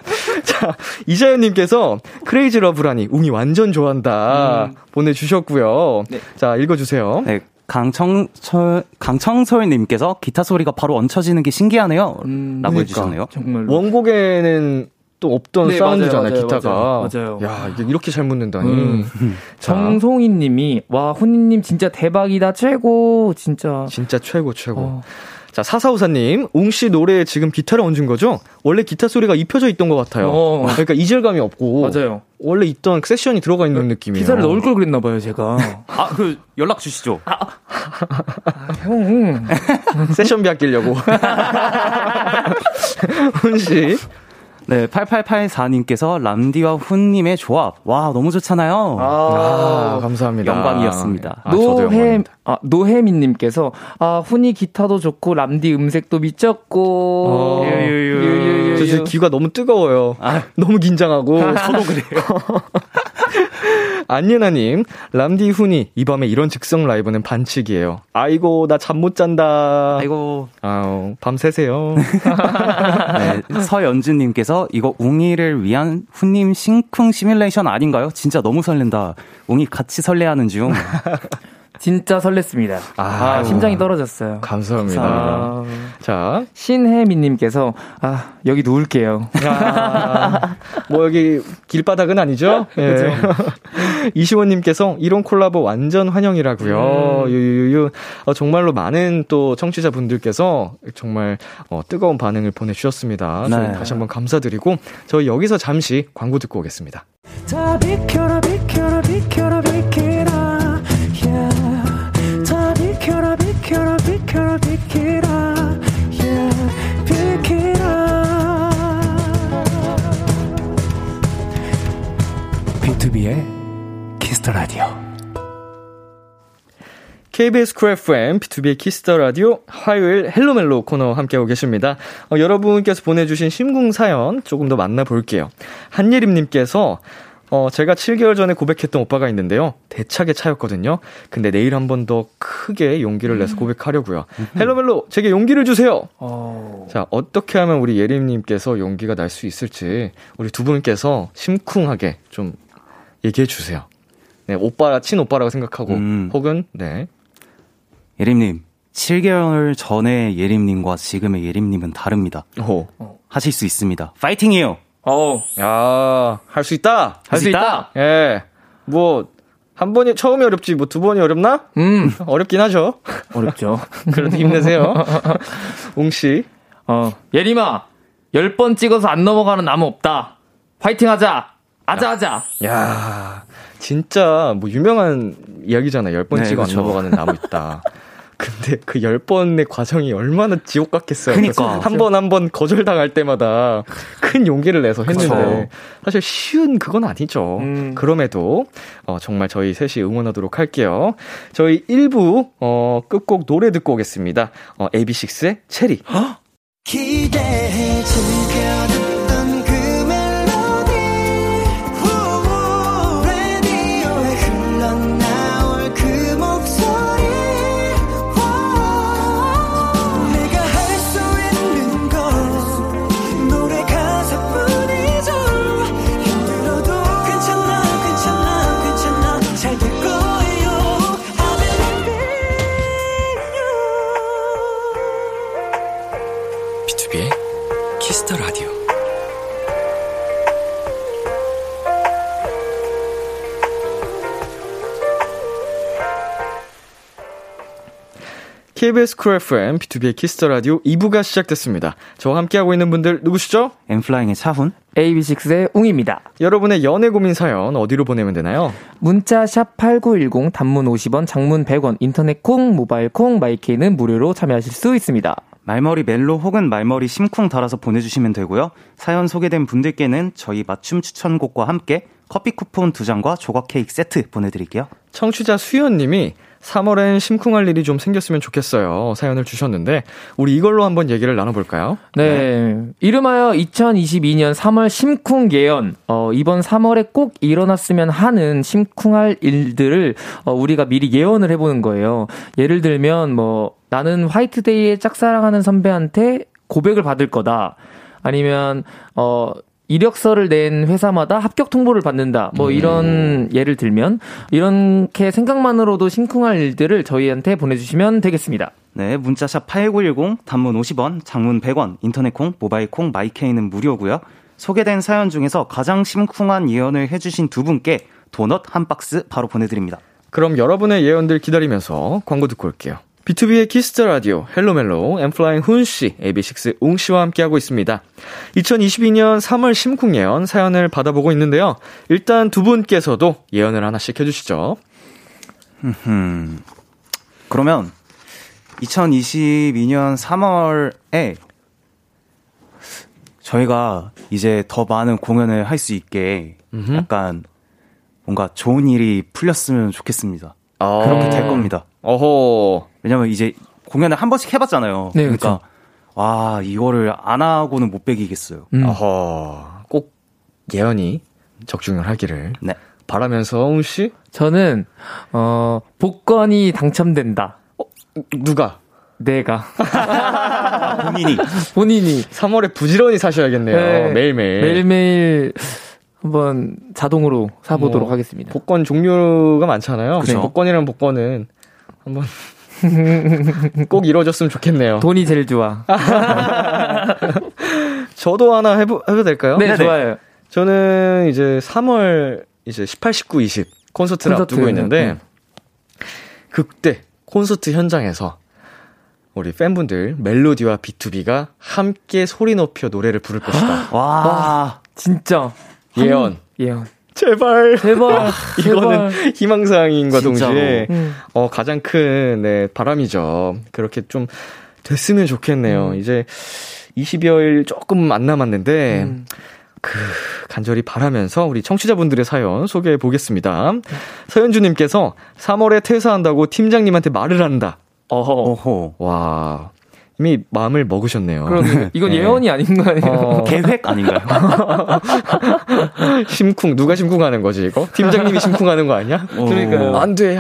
자, 이자연님께서 크레이지 러브라니 웅이 완전 좋아한다 보내주셨고요. 네. 자, 읽어주세요. 네. 강청설님께서 기타 소리가 바로 얹혀지는 게 신기하네요. 라고 해주셨네요. 정말로. 원곡에는 또 없던 사운드잖아요, 기타가. 맞아요. 야, 이렇게 잘 묻는다니. 정송희 님이, 와, 훈이님 진짜 대박이다, 최고, 진짜. 진짜 최고. 자, 4454님, 웅씨 노래에 지금 기타를 얹은 거죠? 원래 기타 소리가 입혀져 있던 것 같아요. 그러니까 이질감이 없고. 맞아요. 원래 있던 세션이 들어가 있는 느낌이에요. 기타를 넣을 걸 그랬나봐요, 제가. 연락 주시죠. 형. 세션비 아끼려고. 훈씨. 네, 8884님께서 람디와 훈님의 조합. 와, 너무 좋잖아요. 감사합니다. 영광이었습니다. 노혜민님께서 훈이 기타도 좋고 람디 음색도 미쳤고. 저 지금 귀가 너무 뜨거워요. 아. 너무 긴장하고. 저도 그래요. 안예나님, 람디 훈이 이 밤에 이런 즉석 라이브는 반칙이에요. 아이고 나 잠 못 잔다. 아이고. 아우 밤 새세요. 네, 서연주님께서 이거 웅이를 위한 훈님 심쿵 시뮬레이션 아닌가요? 진짜 너무 설렌다. 웅이 같이 설레하는 중. 진짜 설렜습니다. 아, 심장이 떨어졌어요. 감사합니다. 아. 자, 신혜미님께서 아 여기 누울게요. 아, 뭐 여기 길바닥은 아니죠? 예. 그렇죠. 이시원님께서 이런 콜라보 완전 환영이라고요. 유유유. 정말로 많은 또 청취자분들께서 정말 뜨거운 반응을 보내주셨습니다. 네. 다시 한번 감사드리고 저희 여기서 잠시 광고 듣고 오겠습니다. 다 비켜라 비켜라 비켜라 비켜라 비켜라 비켜라 비켜라 비켜라 yeah, 비켜라 B2B의 키스 더 라디오. KBS 크애프엠 B2B의 키스 더 라디오 화요일 헬로 멜로 코너 함께하고 계십니다. 여러분께서 보내주신 심궁 사연 조금 더 만나볼게요. 한예림님께서 제가 7개월 전에 고백했던 오빠가 있는데요. 대차게 차였거든요. 근데 내일 한 번 더 크게 용기를 내서 고백하려고요. 헬로멜로, 제게 용기를 주세요! 자, 어떻게 하면 우리 예림님께서 용기가 날 수 있을지, 우리 두 분께서 심쿵하게 좀 얘기해주세요. 네, 오빠, 친오빠라고 생각하고, 혹은, 네. 예림님, 7개월 전에 예림님과 지금의 예림님은 다릅니다. 하실 수 있습니다. 파이팅이에요! 야, 할 수 있다! 할 수 있다! 예. 뭐, 한 번이, 처음이 어렵지, 뭐 두 번이 어렵나? 어렵긴 하죠. 어렵죠. 그래도 힘내세요. 웅씨. 예림아, 10번 찍어서 안 넘어가는 나무 없다. 화이팅 하자! 아자아자! 야, 진짜, 뭐, 유명한 이야기잖아. 10번 네, 찍어 그렇죠. 안 넘어가는 나무 있다. 근데 그 10번의 과정이 얼마나 지옥 같겠어요. 그러니까. 한 번 거절당할 때마다 큰 용기를 내서 했는데 그쵸. 사실 쉬운 그건 아니죠. 그럼에도 정말 저희 셋이 응원하도록 할게요. 저희 1부 끝곡 노래 듣고 오겠습니다. AB6IX의 체리. 기대해 주면 KBS 크애프엠 B2B의 키스 더 라디오 2부가 시작됐습니다. 저와 함께하고 있는 분들 누구시죠? 엔플라잉의 차훈, AB6IX의 웅입니다. 여러분의 연애 고민 사연 어디로 보내면 되나요? 문자 샵 8910, 단문 50원, 장문 100원, 인터넷 콩, 모바일 콩, 마이케이는 무료로 참여하실 수 있습니다. 말머리 멜로 혹은 말머리 심쿵 달아서 보내주시면 되고요. 사연 소개된 분들께는 저희 맞춤 추천곡과 함께 커피 쿠폰 2장과 조각 케이크 세트 보내드릴게요. 청취자 수연님이 3월엔 심쿵할 일이 좀 생겼으면 좋겠어요. 사연을 주셨는데 우리 이걸로 한번 얘기를 나눠볼까요? 네. 이름하여 2022년 3월 심쿵 예언. 이번 3월에 꼭 일어났으면 하는 심쿵할 일들을 우리가 미리 예언을 해보는 거예요. 예를 들면 뭐 나는 화이트데이에 짝사랑하는 선배한테 고백을 받을 거다. 아니면 이력서를 낸 회사마다 합격 통보를 받는다. 뭐 이런 예를 들면 이렇게 생각만으로도 심쿵할 일들을 저희한테 보내주시면 되겠습니다. 네, 문자샵 8910, 단문 50원, 장문 100원, 인터넷 콩, 모바일 콩, 마이케이는 무료고요. 소개된 사연 중에서 가장 심쿵한 예언을 해주신 두 분께 도넛 한 박스 바로 보내드립니다. 그럼 여러분의 예언들 기다리면서 광고 듣고 올게요. B2B의 키스 더 라디오, 헬로 멜로우, 엔플라잉 훈씨, AB6IX 웅씨와 함께하고 있습니다. 2022년 3월 심쿵 예언 사연을 받아보고 있는데요. 일단 두 분께서도 예언을 하나씩 해주시죠. 그러면 2022년 3월에 저희가 이제 더 많은 공연을 할 수 있게 약간 뭔가 좋은 일이 풀렸으면 좋겠습니다. 그렇게 될 겁니다. 어허. 왜냐면 이제 공연을 한 번씩 해봤잖아요. 네, 그러니까 그쵸. 아, 이거를 안 하고는 못 배기겠어요. 어허, 꼭 예언이 적중을 하기를. 네. 바라면서 홍 씨? 저는 복권이 당첨된다. 누가? 내가. 본인이 3월에 부지런히 사셔야겠네요. 네. 매일매일 한번 자동으로 사보도록 하겠습니다. 복권 종류가 많잖아요. 그쵸? 복권이라는 복권은 한번 꼭 이루어졌으면 좋겠네요. 돈이 제일 좋아. 저도 하나 해도 될까요? 네, 좋아요. 저는 이제 3월 이제 18, 19, 20 콘서트를 앞두고 있는데 그때 콘서트 현장에서 우리 팬분들 멜로디와 B2B가 함께 소리 높여 노래를 부를 것이다. 와, 진짜 예언. 제발. 이거는 희망사항인과 동시에 가장 큰 바람이죠. 그렇게 좀 됐으면 좋겠네요. 이제 20여일 조금 안 남았는데 간절히 바라면서 우리 청취자분들의 사연 소개해 보겠습니다. 서현주님께서 3월에 퇴사한다고 팀장님한테 말을 한다. 어허. 와, 이미 마음을 먹으셨네요. 그럼 이건 예언이 아닌 거 아니에요? 계획 아닌가요? 심쿵, 누가 심쿵하는 거지 이거? 팀장님이 심쿵하는 거 아니야? 그러니까요. 안 돼.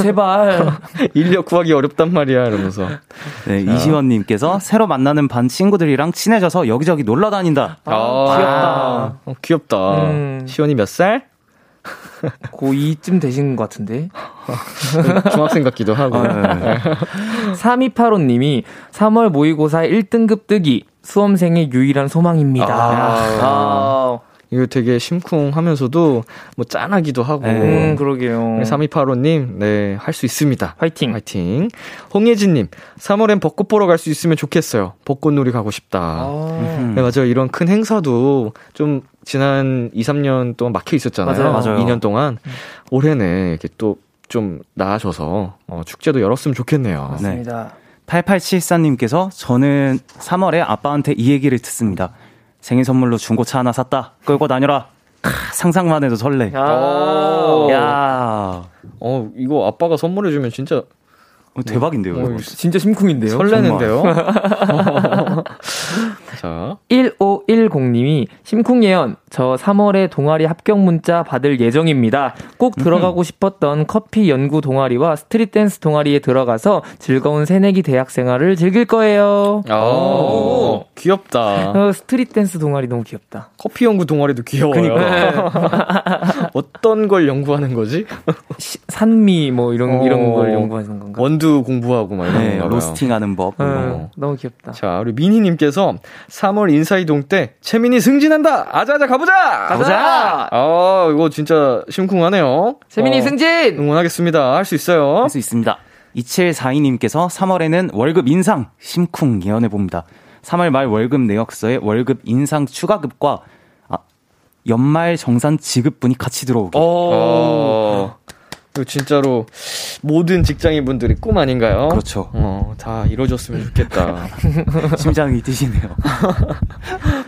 제발. 인력 구하기 어렵단 말이야 이러면서. 네, 이시원님께서 새로 만나는 반 친구들이랑 친해져서 여기저기 놀러 다닌다. 귀엽다. 시원이 몇 살? 고2쯤 되신 것 같은데. 중학생 같기도 하고. 3285님이 3월 모의고사 1등급 뜨기 수험생의 유일한 소망입니다. 이거 되게 심쿵하면서도 뭐 짠하기도 하고. 그러게요. 3285님, 네, 할 수 있습니다. 화이팅. 홍예진님, 3월엔 벚꽃 보러 갈 수 있으면 좋겠어요. 벚꽃놀이 가고 싶다. 네, 맞아요. 이런 큰 행사도 좀 지난 2, 3년 동안 막혀 있었잖아요. 맞아요. 2년 동안. 올해는 이렇게 또 좀 나아져서 축제도 열었으면 좋겠네요. 맞습니다. 네. 8874님께서 저는 3월에 아빠한테 이 얘기를 듣습니다. 생일 선물로 중고차 하나 샀다. 끌고 다녀라. 상상만 해도 설레. 야. 이거 아빠가 선물해 주면 진짜 대박인데요. 진짜 심쿵인데요. 설레는데요. 자. 1510님이 심쿵 예언. 저 3월에 동아리 합격 문자 받을 예정입니다. 꼭 들어가고 싶었던 커피 연구 동아리와 스트릿 댄스 동아리에 들어가서 즐거운 새내기 대학 생활을 즐길 거예요. 오, 귀엽다. 스트릿 댄스 동아리 너무 귀엽다. 커피 연구 동아리도 귀여워요. 그러니까. 어떤 걸 연구하는 거지? 산미 뭐 이런 걸 연구하는 건가? 공부하고 막 이런 거. 로스팅하는 법. 너무 귀엽다. 자, 우리 민희님께서 3월 인사이동 때 채민이 승진한다. 아자아자 가보자. 이거 진짜 심쿵하네요. 채민이 승진. 응원하겠습니다. 할 수 있어요. 할 수 있습니다. 2742님께서 3월에는 월급 인상 심쿵 예언해 봅니다. 3월 말 월급 내역서에 월급 인상 추가급과 연말 정산 지급분이 같이 들어오게. 진짜로 모든 직장인분들이 꿈 아닌가요? 그렇죠. 다 이루어졌으면 좋겠다. 심장이 뛰시네요.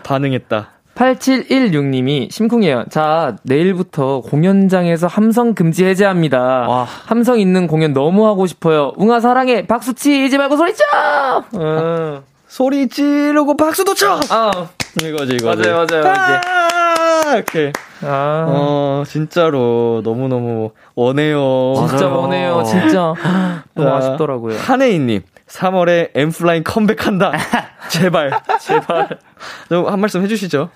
반응했다. 8716님이 심쿵예언. 자, 내일부터 공연장에서 함성 금지 해제합니다. 함성 있는 공연 너무 하고 싶어요. 웅아 사랑해. 박수 치지 말고 소리쳐. 소리 지르고 박수도 쳐. 이거지. 맞아요. 이렇게. 진짜로 너무너무 원해요. 진짜 원해요. 진짜 너무 아쉽더라고요. 한혜인님, 3월에 엔플라잉 컴백한다. 제발. 좀 한 말씀 해주시죠.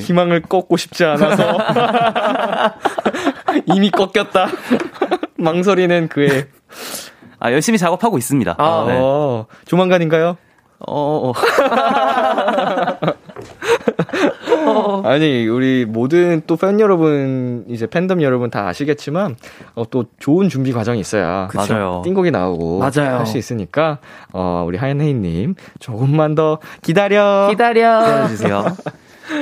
희망을 꺾고 싶지 않아서 이미 꺾였다. 망설이는 그의 열심히 작업하고 있습니다. 조만간인가요? 아니, 우리 모든 또 팬 여러분, 이제 팬덤 여러분 다 아시겠지만, 또 좋은 준비 과정이 있어야. 맞아요. 띵곡이 나오고. 맞아요. 할 수 있으니까, 우리 하연혜인님, 조금만 더 기다려주세요.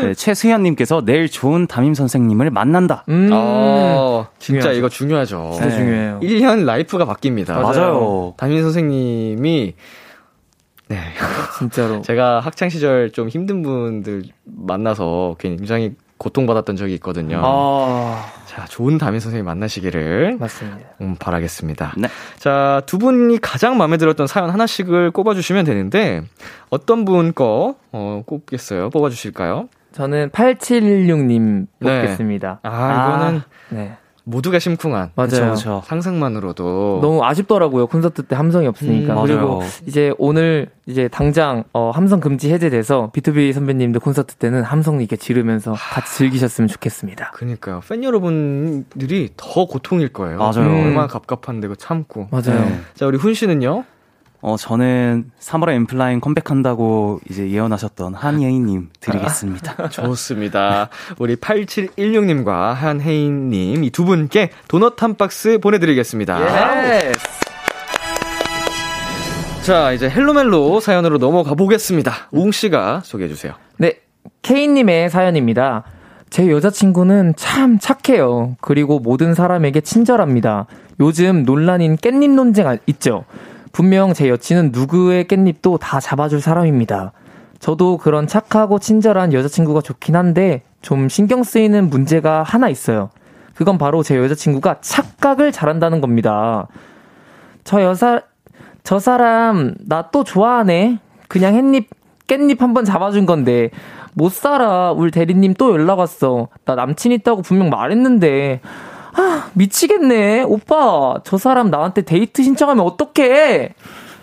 네, 최수현님께서 내일 좋은 담임선생님을 만난다. 진짜 중요하죠. 이거 중요하죠. 진짜 중요해요. 1년 라이프가 바뀝니다. 맞아요. 담임선생님이 네, 진짜로 제가 학창 시절 좀 힘든 분들 만나서 굉장히 고통받았던 적이 있거든요. 자, 좋은 담임 선생님 만나시기를 맞습니다. 바라겠습니다. 네. 자, 두 분이 가장 마음에 들었던 사연 하나씩을 꼽아주시면 되는데 어떤 분 거 꼽겠어요? 뽑아주실까요? 저는 8716님 뽑겠습니다. 네. 이거는 네. 모두가 심쿵한. 맞아요. 그쵸. 상상만으로도. 너무 아쉽더라고요. 콘서트 때 함성이 없으니까. 그리고 이제 오늘 이제 당장 함성 금지 해제돼서 B2B 선배님들 콘서트 때는 함성 이렇게 지르면서 같이 즐기셨으면 좋겠습니다. 그러니까요. 팬 여러분들이 더 고통일 거예요. 맞아요. 얼마나 갑갑한데 그거 참고. 맞아요. 네. 자, 우리 훈 씨는요? 저는 3월에 엔플라잉 컴백한다고 이제 예언하셨던 한혜인님 드리겠습니다. 좋습니다. 우리 8716님과 한혜인님 이 두 분께 도넛 한 박스 보내드리겠습니다. 예스. 자, 이제 헬로멜로 사연으로 넘어가 보겠습니다. 웅씨가 소개해주세요. 네, K님의 사연입니다. 제 여자친구는 참 착해요. 그리고 모든 사람에게 친절합니다. 요즘 논란인 깻잎 논쟁 있죠? 분명 제 여친은 누구의 깻잎도 다 잡아줄 사람입니다. 저도 그런 착하고 친절한 여자친구가 좋긴 한데 좀 신경 쓰이는 문제가 하나 있어요. 그건 바로 제 여자친구가 착각을 잘한다는 겁니다. 저 사람 나 또 좋아하네. 그냥 깻잎 한번 잡아준 건데 못 살아. 우리 대리님 또 연락 왔어. 나 남친 있다고 분명 말했는데. 미치겠네. 오빠, 저 사람 나한테 데이트 신청하면 어떡해?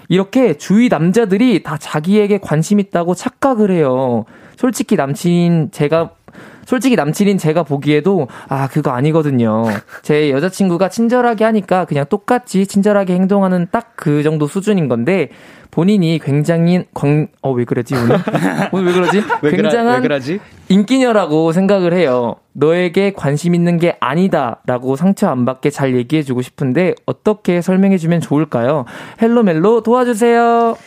이렇게 주위 남자들이 다 자기에게 관심 있다고 착각을 해요. 솔직히 남친인 제가 보기에도 그거 아니거든요. 제 여자친구가 친절하게 하니까 그냥 똑같이 친절하게 행동하는 딱 그 정도 수준인 건데 본인이 굉장히 왜 그러지 오늘? 오늘 왜 그러지? 굉장한 인기녀라고 생각을 해요. 너에게 관심 있는 게 아니다라고 상처 안 받게 잘 얘기해주고 싶은데 어떻게 설명해주면 좋을까요? 헬로멜로 도와주세요.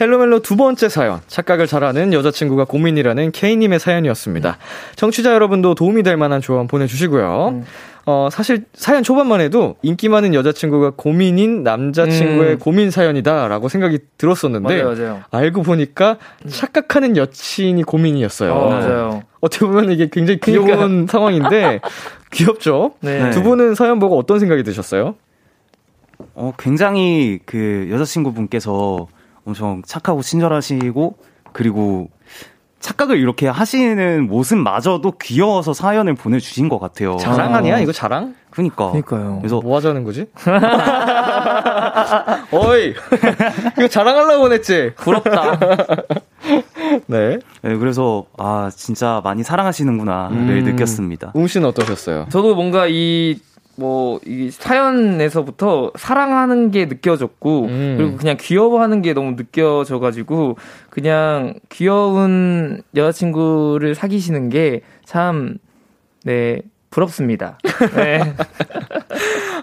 헬로멜로 두 번째 사연, 착각을 잘하는 여자친구가 고민이라는 K님의 사연이었습니다. 청취자 여러분도 도움이 될 만한 조언 보내주시고요. 사실 사연 초반만 해도 인기 많은 여자친구가 고민인 남자친구의 고민 사연이다라고 생각이 들었었는데 맞아요. 알고 보니까 착각하는 여친이 고민이었어요. 맞아요. 어떻게 보면 이게 굉장히 귀여운 상황인데 귀엽죠? 네. 두 분은 사연 보고 어떤 생각이 드셨어요? 굉장히 그 여자친구분께서 엄청 착하고 친절하시고 그리고 착각을 이렇게 하시는 모습마저도 귀여워서 사연을 보내주신 것 같아요. 자랑 아니야? 이거 자랑? 그니까요. 그래서 뭐 하자는 거지? 어이, 이거 자랑하려고 보냈지? 부럽다. 네, 그래서 진짜 많이 사랑하시는구나를 느꼈습니다. 웅 씨는 어떠셨어요? 저도 뭔가 이 사연에서부터 사랑하는 게 느껴졌고, 그리고 그냥 귀여워하는 게 너무 느껴져가지고, 그냥 귀여운 여자친구를 사귀시는 게 참, 부럽습니다. 네.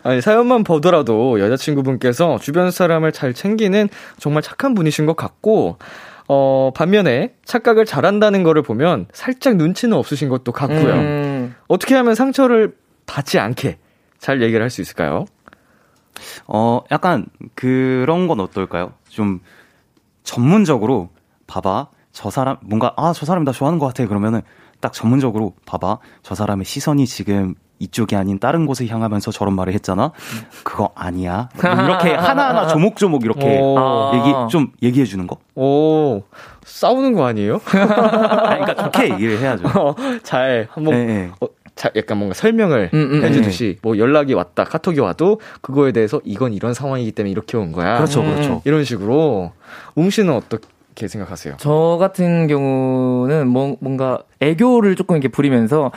아니, 사연만 보더라도 여자친구분께서 주변 사람을 잘 챙기는 정말 착한 분이신 것 같고, 반면에 착각을 잘한다는 거를 보면 살짝 눈치는 없으신 것도 같고요. 어떻게 하면 상처를 받지 않게, 잘 얘기를 할 수 있을까요? 약간 그런 건 어떨까요? 좀 전문적으로 봐봐. 저 사람 뭔가 저 사람이 나 좋아하는 것 같아. 그러면은 딱 전문적으로 봐봐. 저 사람의 시선이 지금 이쪽이 아닌 다른 곳을 향하면서 저런 말을 했잖아. 그거 아니야. 이렇게 하나하나 조목조목 이렇게 좀 얘기해 주는 거. 오, 싸우는 거 아니에요? 그러니까 좋게 얘기를 해야죠. 잘 한번. 네. 약간 뭔가 설명을 해주듯이 뭐 연락이 왔다 카톡이 와도 그거에 대해서 이건 이런 상황이기 때문에 이렇게 온 거야. 그렇죠. 이런 식으로. 웅 씨는 어떻게 생각하세요? 저 같은 경우는 뭔가 애교를 조금 이렇게 부리면서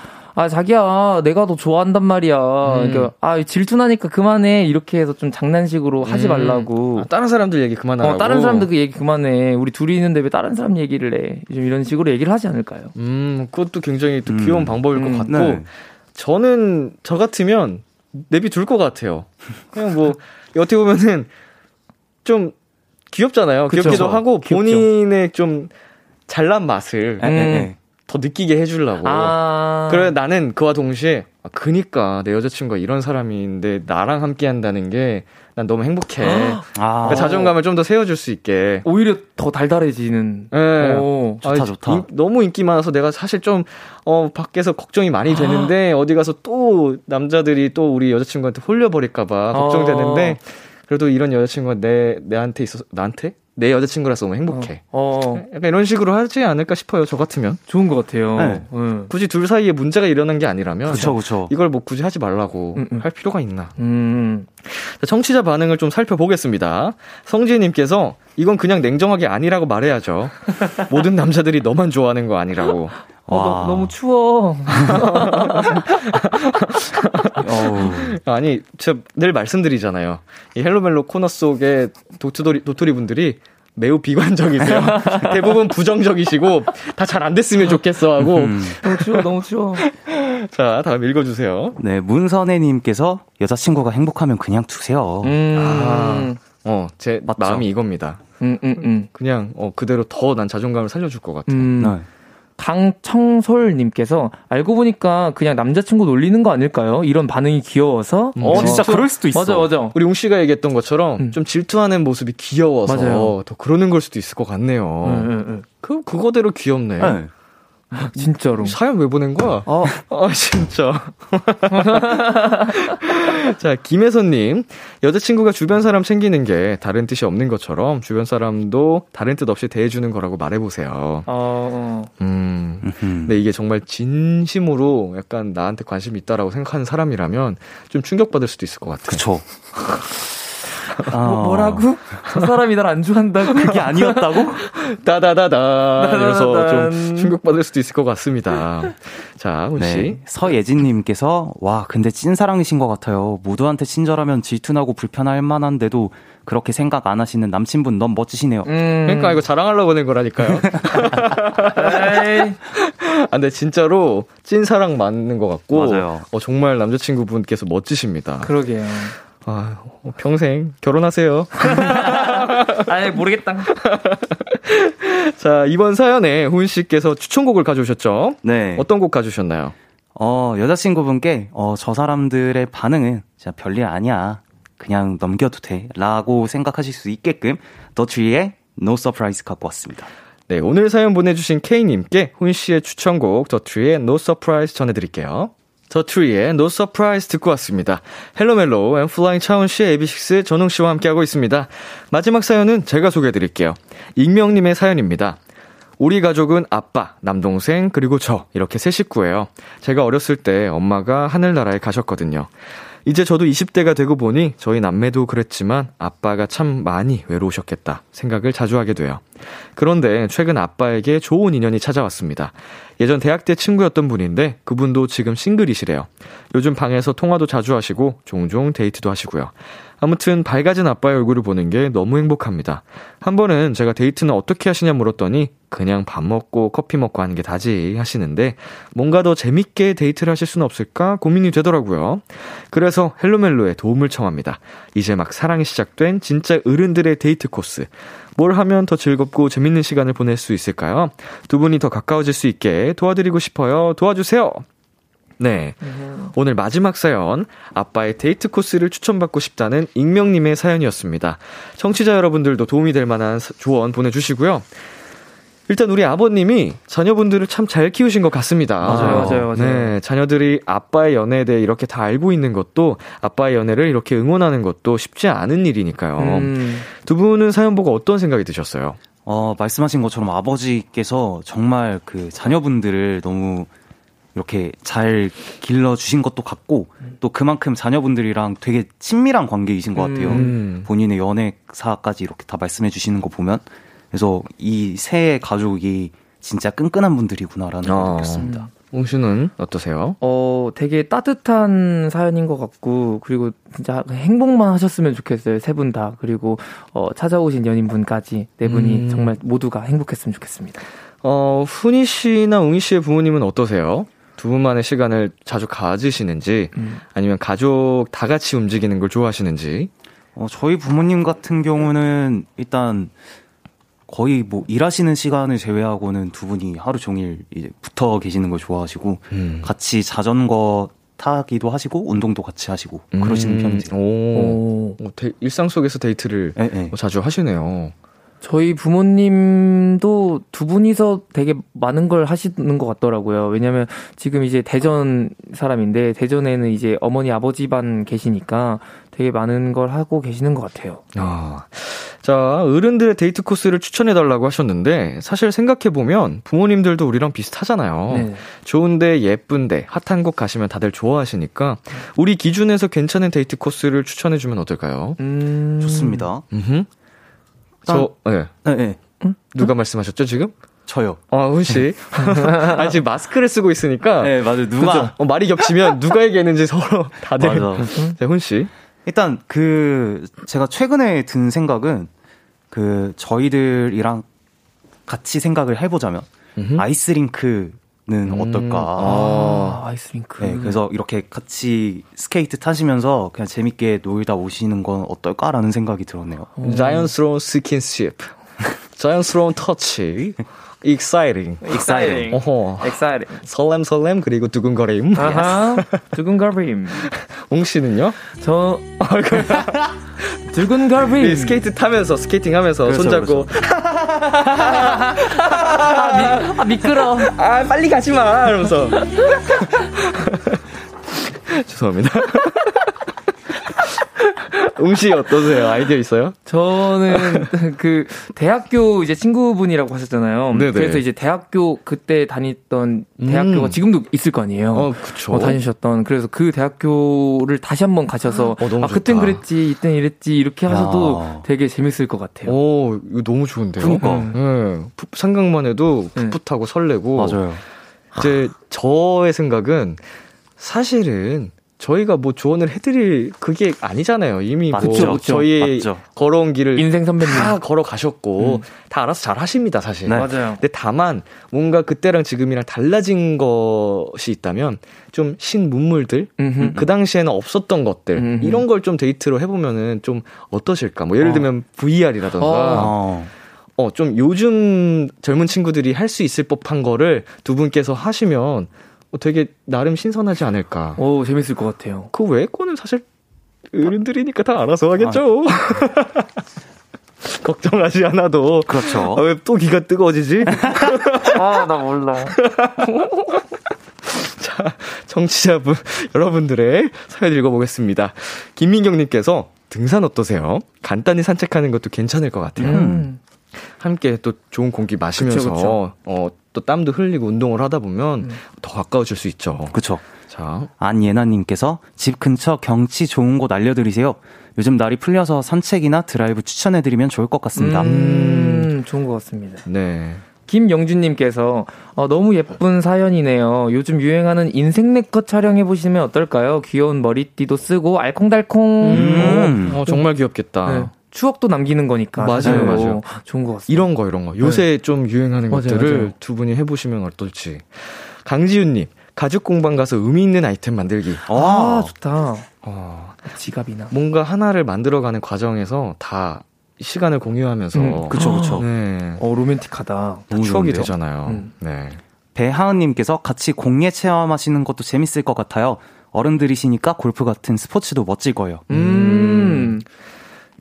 자기야 내가 너 좋아한단 말이야. 그러니까, 질투나니까 그만해 이렇게 해서 좀 장난식으로 하지 말라고. 다른 사람들 얘기 그만하라고. 다른 사람들 그 얘기 그만해. 우리 둘이 있는데 왜 다른 사람 얘기를 해. 좀 이런 식으로 얘기를 하지 않을까요? 그것도 굉장히 또 귀여운 방법일 것 같고. 네. 저는 저 같으면 내비둘 것 같아요. 그냥 어떻게 보면은 좀 귀엽잖아요. 그쵸, 귀엽기도 하고 귀엽죠. 본인의 좀 잘난 맛을 더 느끼게 해주려고. 아. 그래, 나는 그와 동시에, 아, 그니까 내 여자친구가 이런 사람인데 나랑 함께 한다는 게 난 너무 행복해. 아. 그러니까 자존감을 좀 더 세워줄 수 있게. 오히려 더 달달해지는. 네. 오, 좋다, 아, 좋다. 너무 인기 많아서 내가 사실 좀, 밖에서 걱정이 많이 되는데, 어디 가서 또 남자들이 또 우리 여자친구한테 홀려버릴까봐 걱정되는데, 그래도 이런 여자친구가 내한테 있어서, 나한테? 내 여자친구라서 너무 행복해. 약간 이런 식으로 하지 않을까 싶어요. 저 같으면 좋은 것 같아요. 네. 네. 굳이 둘 사이에 문제가 일어난 게 아니라면 그쵸. 이걸 뭐 굳이 하지 말라고 할 필요가 있나. 자, 청취자 반응을 좀 살펴보겠습니다. 성지혜님께서 이건 그냥 냉정하게 아니라고 말해야죠. 모든 남자들이 너만 좋아하는 거 아니라고. 너무 추워. 아니, 제가 늘 말씀드리잖아요. 이 헬로멜로 코너 속에 도토리 분들이 매우 비관적이세요. 대부분 부정적이시고, 다 잘 안 됐으면 좋겠어 하고. 너무 추워. 자, 다음 읽어주세요. 네, 문선혜님께서 여자친구가 행복하면 그냥 두세요. 제 맞죠? 마음이 이겁니다. 그냥 그대로 더 난 자존감을 살려줄 것 같아요. 네. 강청솔님께서 알고 보니까 그냥 남자친구 놀리는 거 아닐까요? 이런 반응이 귀여워서. 진짜 그럴 수도 있어. 맞아. 우리 용씨가 얘기했던 것처럼 좀 질투하는 모습이 귀여워서 맞아요. 더 그러는 걸 수도 있을 것 같네요. 그거대로 귀엽네. 네. 진짜로. 사연 왜 보낸 거야? 진짜. 자, 김혜선님. 여자친구가 주변 사람 챙기는 게 다른 뜻이 없는 것처럼 주변 사람도 다른 뜻 없이 대해주는 거라고 말해보세요. 근데 이게 정말 진심으로 약간 나한테 관심이 있다라고 생각하는 사람이라면 좀 충격받을 수도 있을 것 같아요. 그쵸. 뭐라고? 저 사람이 날 안 좋아한다고? 그게 아니었다고? 따다다다. 이래서 좀 충격받을 수도 있을 것 같습니다. 자, 훈씨. 네, 서예진님께서, 와, 근데 찐사랑이신 것 같아요. 모두한테 친절하면 질투나고 불편할 만한데도 그렇게 생각 안 하시는 남친분 너무 멋지시네요. 그러니까 이거 자랑하려고 낸 거라니까요. 아, 근데 진짜로 찐사랑 맞는 것 같고. 맞아요. 정말 남자친구분께서 멋지십니다. 그러게요. 평생 결혼하세요. 아니, 모르겠다. 자, 이번 사연에 훈 씨께서 추천곡을 가져오셨죠? 네. 어떤 곡 가져오셨나요? 여자친구분께 저 사람들의 반응은 진짜 별일 아니야. 그냥 넘겨도 돼. 라고 생각하실 수 있게끔 더트리의 No Surprise 갖고 왔습니다. 네, 오늘 사연 보내주신 K님께 훈 씨의 추천곡 더트리의 No Surprise 전해드릴게요. 더트리의 No Surprise 듣고 왔습니다. Hello Mellow, 엔플라잉 차훈씨, AB6IX 전웅씨와 함께하고 있습니다. 마지막 사연은 제가 소개해드릴게요. 익명님의 사연입니다. 우리 가족은 아빠, 남동생, 그리고 저 이렇게 세 식구예요. 제가 어렸을 때 엄마가 하늘나라에 가셨거든요. 이제 저도 20대가 되고 보니 저희 남매도 그랬지만 아빠가 참 많이 외로우셨겠다 생각을 자주 하게 돼요. 그런데 최근 아빠에게 좋은 인연이 찾아왔습니다. 예전 대학 때 친구였던 분인데 그분도 지금 싱글이시래요. 요즘 방에서 통화도 자주 하시고 종종 데이트도 하시고요. 아무튼 밝아진 아빠의 얼굴을 보는 게 너무 행복합니다. 한 번은 제가 데이트는 어떻게 하시냐 물었더니 그냥 밥 먹고 커피 먹고 하는 게 다지 하시는데 뭔가 더 재밌게 데이트를 하실 수는 없을까 고민이 되더라고요. 그래서 헬로멜로에 도움을 청합니다. 이제 막 사랑이 시작된 진짜 어른들의 데이트 코스. 뭘 하면 더 즐겁고 재밌는 시간을 보낼 수 있을까요? 두 분이 더 가까워질 수 있게 도와드리고 싶어요. 도와주세요. 네, 오늘 마지막 사연, 아빠의 데이트 코스를 추천받고 싶다는 익명님의 사연이었습니다. 청취자 여러분들도 도움이 될 만한 조언 보내주시고요. 일단 우리 아버님이 자녀분들을 참 잘 키우신 것 같습니다. 맞아요. 네, 자녀들이 아빠의 연애에 대해 이렇게 다 알고 있는 것도, 아빠의 연애를 이렇게 응원하는 것도 쉽지 않은 일이니까요. 두 분은 사연 보고 어떤 생각이 드셨어요? 말씀하신 것처럼 아버지께서 정말 그 자녀분들을 너무 이렇게 잘 길러주신 것도 같고, 또 그만큼 자녀분들이랑 되게 친밀한 관계이신 것 같아요. 본인의 연애사까지 이렇게 다 말씀해 주시는 거 보면. 그래서 이 세 가족이 진짜 끈끈한 분들이구나라는 걸 느꼈습니다. 웅씨는 어떠세요? 되게 따뜻한 사연인 것 같고, 그리고 진짜 행복만 하셨으면 좋겠어요. 세 분 다. 그리고 찾아오신 연인분까지 네 분이 정말 모두가 행복했으면 좋겠습니다. 훈이 씨나 웅이 씨의 부모님은 어떠세요? 두 분만의 시간을 자주 가지시는지, 아니면 가족 다 같이 움직이는 걸 좋아하시는지? 저희 부모님 같은 경우는 일단 거의 뭐 일하시는 시간을 제외하고는 두 분이 하루 종일 이제 붙어 계시는 걸 좋아하시고 같이 자전거 타기도 하시고 운동도 같이 하시고 그러시는 편이세요. 오. 일상 속에서 데이트를 자주 하시네요. 저희 부모님도 두 분이서 되게 많은 걸 하시는 것 같더라고요. 왜냐면 지금 이제 대전 사람인데 대전에는 이제 어머니 아버지 반 계시니까 되게 많은 걸 하고 계시는 것 같아요. 아, 자, 어른들의 데이트 코스를 추천해달라고 하셨는데 사실 생각해보면 부모님들도 우리랑 비슷하잖아요. 네. 좋은데 예쁜데 핫한 곳 가시면 다들 좋아하시니까 우리 기준에서 괜찮은 데이트 코스를 추천해주면 어떨까요? 좋습니다. 저, 누가 말씀하셨죠, 지금? 저요. 아, 훈씨. 아니, 지금 마스크를 쓰고 있으니까. 네, 맞아요. 누가. 말이 겹치면 누가 얘기했는지 서로 다들. 맞아. 네, 훈씨. 일단, 제가 최근에 든 생각은, 저희들이랑 같이 생각을 해보자면, 아이스링크는 어떨까. 아, 아이스링크. 네, 그래서 이렇게 같이 스케이트 타시면서 그냥 재밌게 놀다 오시는 건 어떨까라는 생각이 들었네요. 자연스러운 스킨십. 자연스러운 터치. exciting. 설렘 그리고 두근거림. 아하. 두근거림. 웅 씨는요? 저 두근거림. 스케이트 타면서 스케이팅하면서 그렇죠, 손잡고. 그렇죠. 미끄러. 아 빨리 가지 마. 이러면서. 죄송합니다. 웅씨 어떠세요? 아이디어 있어요? 저는 대학교 이제 친구분이라고 하셨잖아요. 네네. 그래서 이제 대학교 그때 다녔던 대학교가 지금도 있을 거 아니에요. 그쵸. 다니셨던. 그래서 그 대학교를 다시 한번 가셔서 그땐 그랬지, 이땐 이랬지 이렇게 하셔도 되게 재밌을 것 같아요. 오, 이거 너무 좋은데요. 그러니까. 네. 생각만 해도 풋풋하고 설레고. 맞아요. 이제 저의 생각은 사실은 저희가 뭐 조언을 해드릴 그게 아니잖아요. 이미 맞죠, 뭐 그렇죠, 저희의 맞죠. 걸어온 길을 인생 선배님 다 걸어가셨고 다 알아서 잘 하십니다, 사실. 네. 맞아요. 근데 다만 뭔가 그때랑 지금이랑 달라진 것이 있다면 좀 신문물들 그 당시에는 없었던 것들 이런 걸 좀 데이트로 해보면은 좀 어떠실까? 뭐 예를 들면 VR이라던가. 좀 요즘 젊은 친구들이 할 수 있을 법한 거를 두 분께서 하시면 되게 나름 신선하지 않을까. 오, 재밌을 것 같아요. 그 외의 거는 사실 어른들이니까 다 알아서 하겠죠. 걱정하지 않아도. 그렇죠. 왜 또 귀가 뜨거워지지? 아, 나 몰라. 자, 청취자분 여러분들의 사연 읽어보겠습니다. 김민경님께서 등산 어떠세요? 간단히 산책하는 것도 괜찮을 것 같아요. 함께 또 좋은 공기 마시면서 그쵸, 그쵸. 또 땀도 흘리고 운동을 하다 보면 더 가까워질 수 있죠. 그렇죠. 자, 안예나님께서 집 근처 경치 좋은 곳 알려드리세요. 요즘 날이 풀려서 산책이나 드라이브 추천해드리면 좋을 것 같습니다. 좋은 것 같습니다. 네. 김영준님께서 너무 예쁜 사연이네요. 요즘 유행하는 인생네컷 촬영해보시면 어떨까요? 귀여운 머리띠도 쓰고 알콩달콩. 정말 귀엽겠다. 네. 추억도 남기는 거니까. 맞아요, 맞아요. 좋은 것 같습니다. 이런 거. 요새 좀 유행하는 맞아요, 것들을 맞아요. 두 분이 해보시면 어떨지. 강지윤님, 가죽 공방 가서 의미 있는 아이템 만들기. 아, 좋다. 지갑이나. 뭔가 하나를 만들어가는 과정에서 다 시간을 공유하면서. 그쵸. 네. 로맨틱하다. 추억이 되잖아요. 네. 배하은님께서 같이 공예 체험하시는 것도 재밌을 것 같아요. 어른들이시니까 골프 같은 스포츠도 멋질 거예요.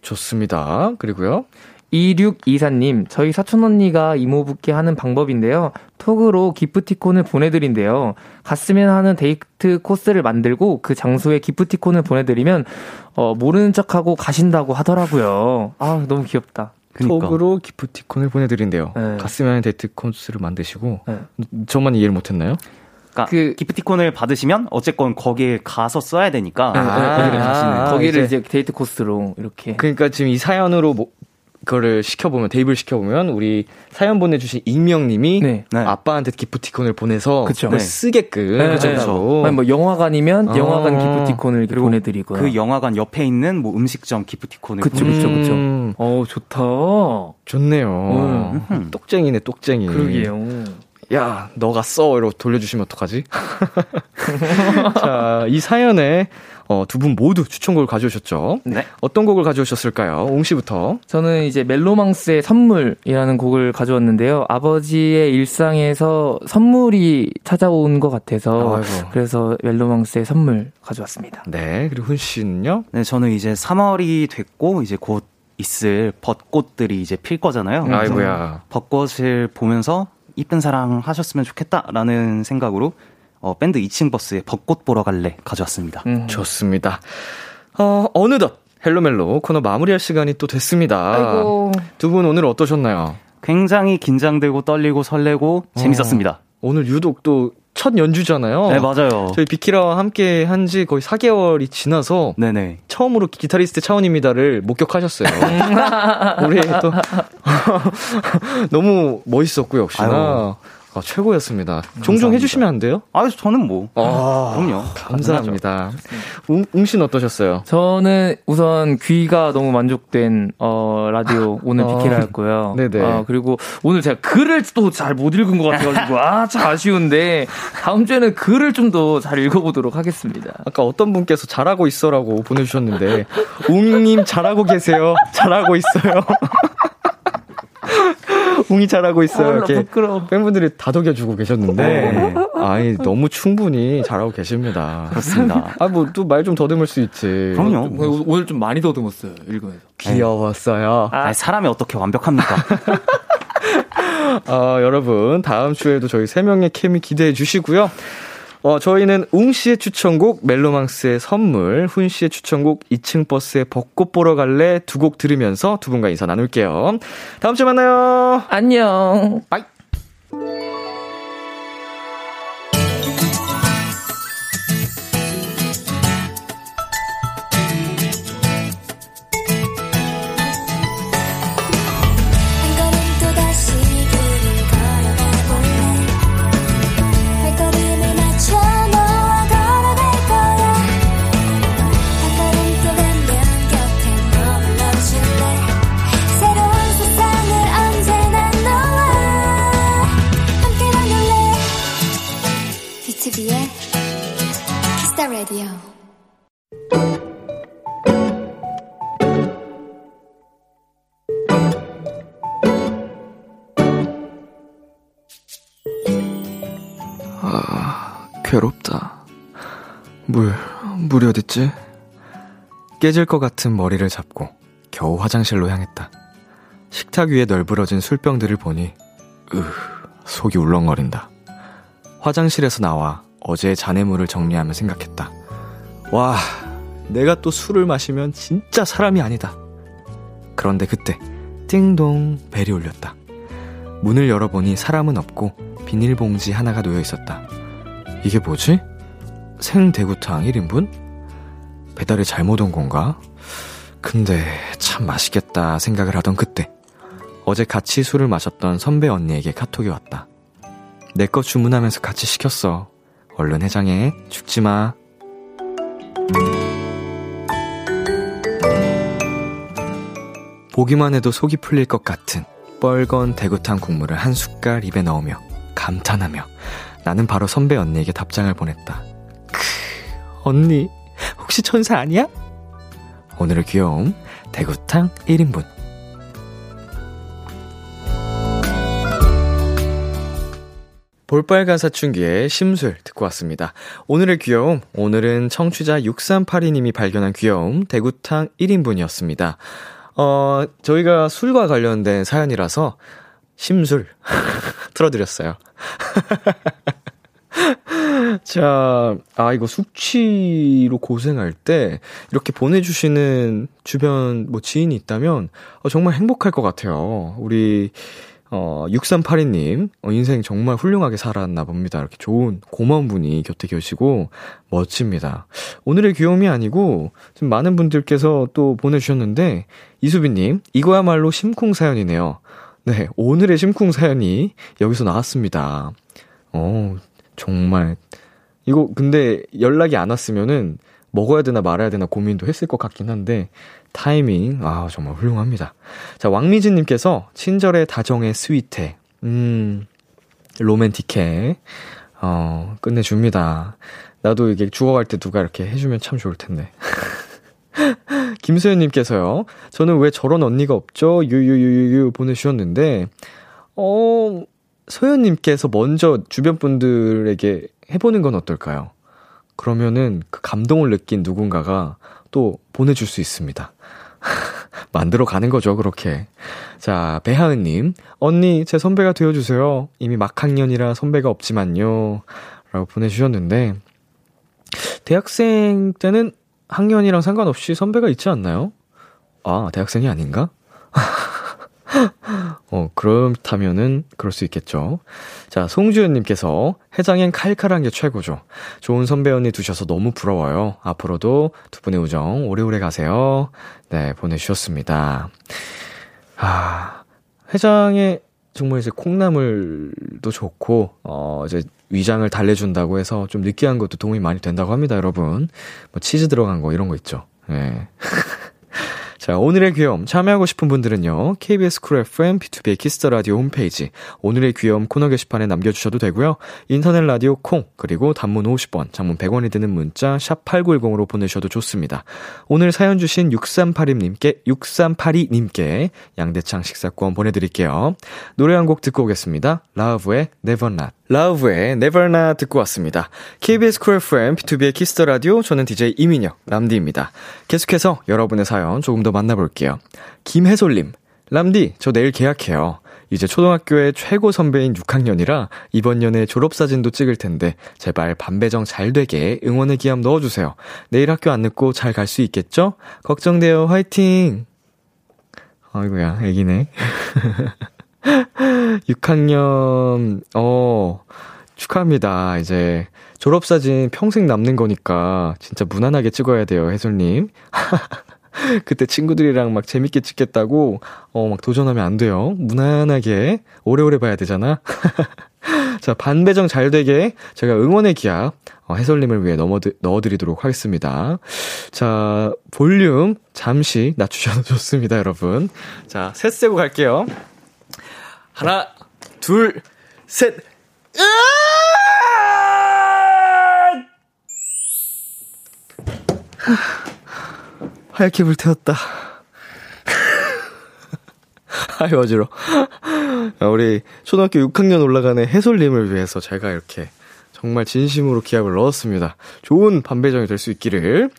좋습니다. 그리고요. 2624님, 저희 사촌언니가 이모부께 하는 방법인데요. 톡으로 기프티콘을 보내드린대요. 갔으면 하는 데이트 코스를 만들고 그 장소에 기프티콘을 보내드리면 모르는 척하고 가신다고 하더라고요. 아, 너무 귀엽다. 그러니까. 톡으로 기프티콘을 보내드린대요. 네. 갔으면 하는 데이트 코스를 만드시고 저만 이해를 못했나요? 그러니까 기프티콘을 받으시면 어쨌건 거기에 가서 써야 되니까 거기를 가시는 거기를 이제 데이트 코스로 이렇게. 그러니까 지금 이 사연으로 그거를 시켜보면 테이블 시켜보면 우리 사연 보내주신 익명님이 아빠한테 기프티콘을 보내서 그걸 쓰게끔 그렇죠. 아니 뭐 영화관이면 영화관 기프티콘을 보내드리고요. 그 영화관 옆에 있는 뭐 음식점 기프티콘을. 그렇죠. 좋다. 좋네요. 똑쟁이네 똑쟁이. 그러게요. 야, 너가 써! 이러고 돌려주시면 어떡하지? 자, 이 사연에 두 분 모두 추천곡을 가져오셨죠. 네. 어떤 곡을 가져오셨을까요? 옹 씨부터. 저는 이제 멜로망스의 선물이라는 곡을 가져왔는데요. 아버지의 일상에서 선물이 찾아온 것 같아서 아이고. 그래서 멜로망스의 선물 가져왔습니다. 네. 그리고 훈 씨는요? 네, 저는 이제 3월이 됐고 이제 곧 있을 벚꽃들이 이제 필 거잖아요. 아이고야. 벚꽃을 보면서 이쁜 사랑 하셨으면 좋겠다라는 생각으로 밴드 2층 버스에 벚꽃 보러 갈래 가져왔습니다. 좋습니다. 어느덧 헬로멜로 코너 마무리할 시간이 또 됐습니다. 아이고. 두 분 오늘 어떠셨나요? 굉장히 긴장되고 떨리고 설레고 재밌었습니다. 오늘 유독 또 첫 연주잖아요. 네, 맞아요. 저희 비키라와 함께 한 지 거의 4개월이 지나서 네네. 처음으로 기타리스트 차훈입니다를 목격하셨어요. 우리 또 너무 멋있었고요, 역시나. 아, 최고였습니다. 감사합니다. 종종 해주시면 안 돼요? 아, 저는 뭐. 아, 그럼요. 감사합니다. 웅신 어떠셨어요? 저는 우선 귀가 너무 만족된 라디오 오늘 비키라였고요. 네네. 그리고 오늘 제가 글을 또 잘 못 읽은 것 같아가지고 참 아쉬운데 다음 주에는 글을 좀 더 잘 읽어보도록 하겠습니다. 아까 어떤 분께서 잘하고 있어라고 보내주셨는데 웅님 잘하고 계세요. 잘하고 있어요. 웅이 잘하고 있어요. 이렇게 팬분들이 다독여주고 계셨는데, 네. 아이 너무 충분히 잘하고 계십니다. 그렇습니다. 아 뭐 또 말 좀 더듬을 수 있지. 그럼요. 오늘 좀 많이 더듬었어요. 읽으면서. 귀여웠어요. 아, 사람이 어떻게 완벽합니까? 여러분 다음 주에도 저희 세 명의 케미 기대해 주시고요. 저희는 웅 씨의 추천곡 멜로망스의 선물, 훈 씨의 추천곡 2층 버스의 벚꽃 보러 갈래 두 곡 들으면서 두 분과 인사 나눌게요. 다음 주에 만나요. 안녕. 빠이. 아, 괴롭다. 물이 어딨지? 깨질 것 같은 머리를 잡고 겨우 화장실로 향했다. 식탁 위에 널브러진 술병들을 보니 속이 울렁거린다. 화장실에서 나와 어제의 잔해물을 정리하며 생각했다. 와, 내가 또 술을 마시면 진짜 사람이 아니다. 그런데 그때 띵동 벨이 울렸다. 문을 열어보니 사람은 없고 비닐봉지 하나가 놓여있었다. 이게 뭐지? 생대구탕 1인분? 배달이 잘못 온 건가? 근데 참 맛있겠다 생각을 하던 그때 어제 같이 술을 마셨던 선배 언니에게 카톡이 왔다. 내 거 주문하면서 같이 시켰어. 얼른 해장해. 죽지마. 보기만 해도 속이 풀릴 것 같은 뻘건 대구탕 국물을 한 숟갈 입에 넣으며 감탄하며 나는 바로 선배 언니에게 답장을 보냈다. 크, 언니 혹시 천사 아니야? 오늘의 귀여움 대구탕 1인분. 볼빨간 사춘기의 심술 듣고 왔습니다. 오늘의 귀여움, 오늘은 청취자 6382님이 발견한 귀여움 대구탕 1인분이었습니다. 저희가 술과 관련된 사연이라서 심술 틀어드렸어요. 자, 이거 숙취로 고생할 때 이렇게 보내주시는 주변 지인이 있다면 정말 행복할 것 같아요. 우리 6382님, 인생 정말 훌륭하게 살았나 봅니다. 이렇게 좋은, 고마운 분이 곁에 계시고, 멋집니다. 오늘의 귀여움이 아니고, 지금 많은 분들께서 또 보내주셨는데, 이수빈님, 이거야말로 심쿵 사연이네요. 네, 오늘의 심쿵 사연이 여기서 나왔습니다. 정말. 이거 근데 연락이 안 왔으면은, 먹어야 되나 말아야 되나 고민도 했을 것 같긴 한데 타이밍 정말 훌륭합니다. 자, 왕미진님께서 친절의 다정의 스윗해 로맨틱해 끝내줍니다. 나도 이게 죽어갈 때 누가 이렇게 해주면 참 좋을 텐데. 김소연님께서요. 저는 왜 저런 언니가 없죠? 유유유유 보내주셨는데, 소연님께서 먼저 주변 분들에게 해보는 건 어떨까요? 그러면은 그 감동을 느낀 누군가가 또 보내줄 수 있습니다. 만들어 가는 거죠, 그렇게. 자, 배하은님. 언니, 제 선배가 되어주세요. 이미 막학년이라 선배가 없지만요. 라고 보내주셨는데, 대학생 때는 학년이랑 상관없이 선배가 있지 않나요? 아, 대학생이 아닌가? 그렇다면은 그럴 수 있겠죠. 자, 송주연님께서 해장엔 칼칼한 게 최고죠. 좋은 선배 언니 두셔서 너무 부러워요. 앞으로도 두 분의 우정 오래오래 가세요. 네, 보내주셨습니다. 해장에 정말 이제 콩나물도 좋고, 이제 위장을 달래준다고 해서 좀 느끼한 것도 도움이 많이 된다고 합니다, 여러분. 뭐 치즈 들어간 거 이런 거 있죠. 네. 자, 오늘의 귀여움 참여하고 싶은 분들은요. KBS 크애프엠 B2B 키스 더 라디오 홈페이지 오늘의 귀여움 코너 게시판에 남겨주셔도 되고요. 인터넷 라디오 콩, 그리고 단문 50원, 장문 100원이 드는 문자 샵 8910으로 보내셔도 좋습니다. 오늘 사연 주신 6382님께 양대창 식사권 보내드릴게요. 노래 한 곡 듣고 오겠습니다. 라우브의 Never Not. 라우브의 Never Not 듣고 왔습니다. KBS 크애프엠 B2B 키스 더 라디오, 저는 DJ 이민혁 람디입니다. 계속해서 여러분의 사연 조금 더 만나볼게요. 김혜솔님. 람디, 저 내일 계약해요. 이제 초등학교의 최고 선배인 6학년이라 이번 년에 졸업사진도 찍을 텐데 제발 반배정 잘 되게 응원의 기함 넣어주세요. 내일 학교 안 늦고 잘 갈 수 있겠죠? 걱정돼요. 화이팅! 아이고야, 애기네. 6학년, 축하합니다. 이제 졸업사진 평생 남는 거니까 진짜 무난하게 찍어야 돼요, 혜솔님. 그때 친구들이랑 막 재밌게 찍겠다고 막 도전하면 안 돼요. 무난하게 오래오래 봐야 되잖아. 자, 반배정 잘 되게 제가 응원의 기합 해설님을 위해 넣어드리도록 하겠습니다. 자, 볼륨 잠시 낮추셔도 좋습니다, 여러분. 자, 셋 세고 갈게요. 하나, 둘, 셋. 하얗게 불태웠다. 아유, 어지러워. 우리 초등학교 6학년 올라가는 해솔님을 위해서 제가 이렇게 정말 진심으로 기합을 넣었습니다. 좋은 반배정이 될 수 있기를.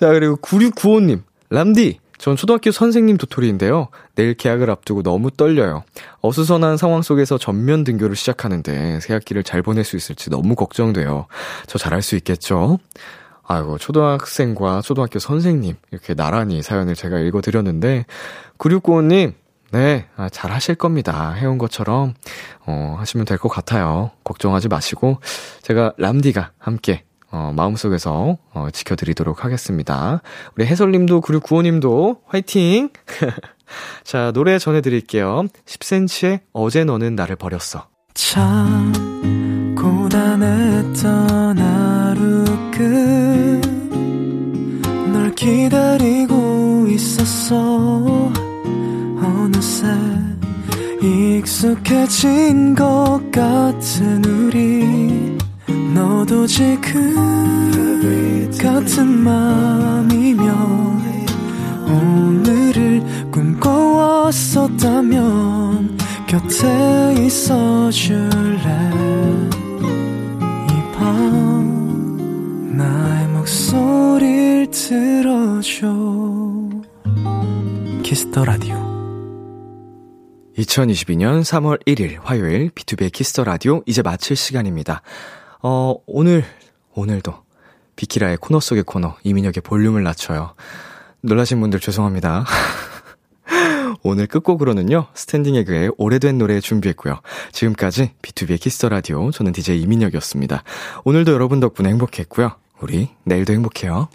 자, 그리고 9695님. 람디, 전 초등학교 선생님 도토리인데요. 내일 개학을 앞두고 너무 떨려요. 어수선한 상황 속에서 전면 등교를 시작하는데 새 학기를 잘 보낼 수 있을지 너무 걱정돼요. 저 잘할 수 있겠죠? 아이고, 초등학생과 초등학교 선생님 이렇게 나란히 사연을 제가 읽어드렸는데, 9695님, 네, 잘 하실 겁니다. 해온 것처럼 하시면 될 것 같아요. 걱정하지 마시고 제가 람디가 함께 마음속에서 지켜드리도록 하겠습니다. 우리 해설님도 9695님도 화이팅! 자, 노래 전해드릴게요. 10cm의 어제 너는 나를 버렸어. 참 고단했던 하루 끝널 기다리고 있었어. 어느새 익숙해진 것 같은 우리, 너도 지금 같은 맘이며 오늘을 꿈꿔왔었다면 곁에 있어줄래. 이 밤 나의 목소리를 들어줘. 키스 더 라디오 2022년 3월 1일 화요일 B2B 키스 더 라디오 이제 마칠 시간입니다. 오늘도 비키라의 코너 속의 코너 이민혁의 볼륨을 낮춰요. 놀라신 분들 죄송합니다. 오늘 끝곡으로는요, 스탠딩 에그의 오래된 노래 준비했고요. 지금까지 B2B 키스 더 라디오, 저는 DJ 이민혁이었습니다. 오늘도 여러분 덕분에 행복했고요. 우리 내일도 행복해요.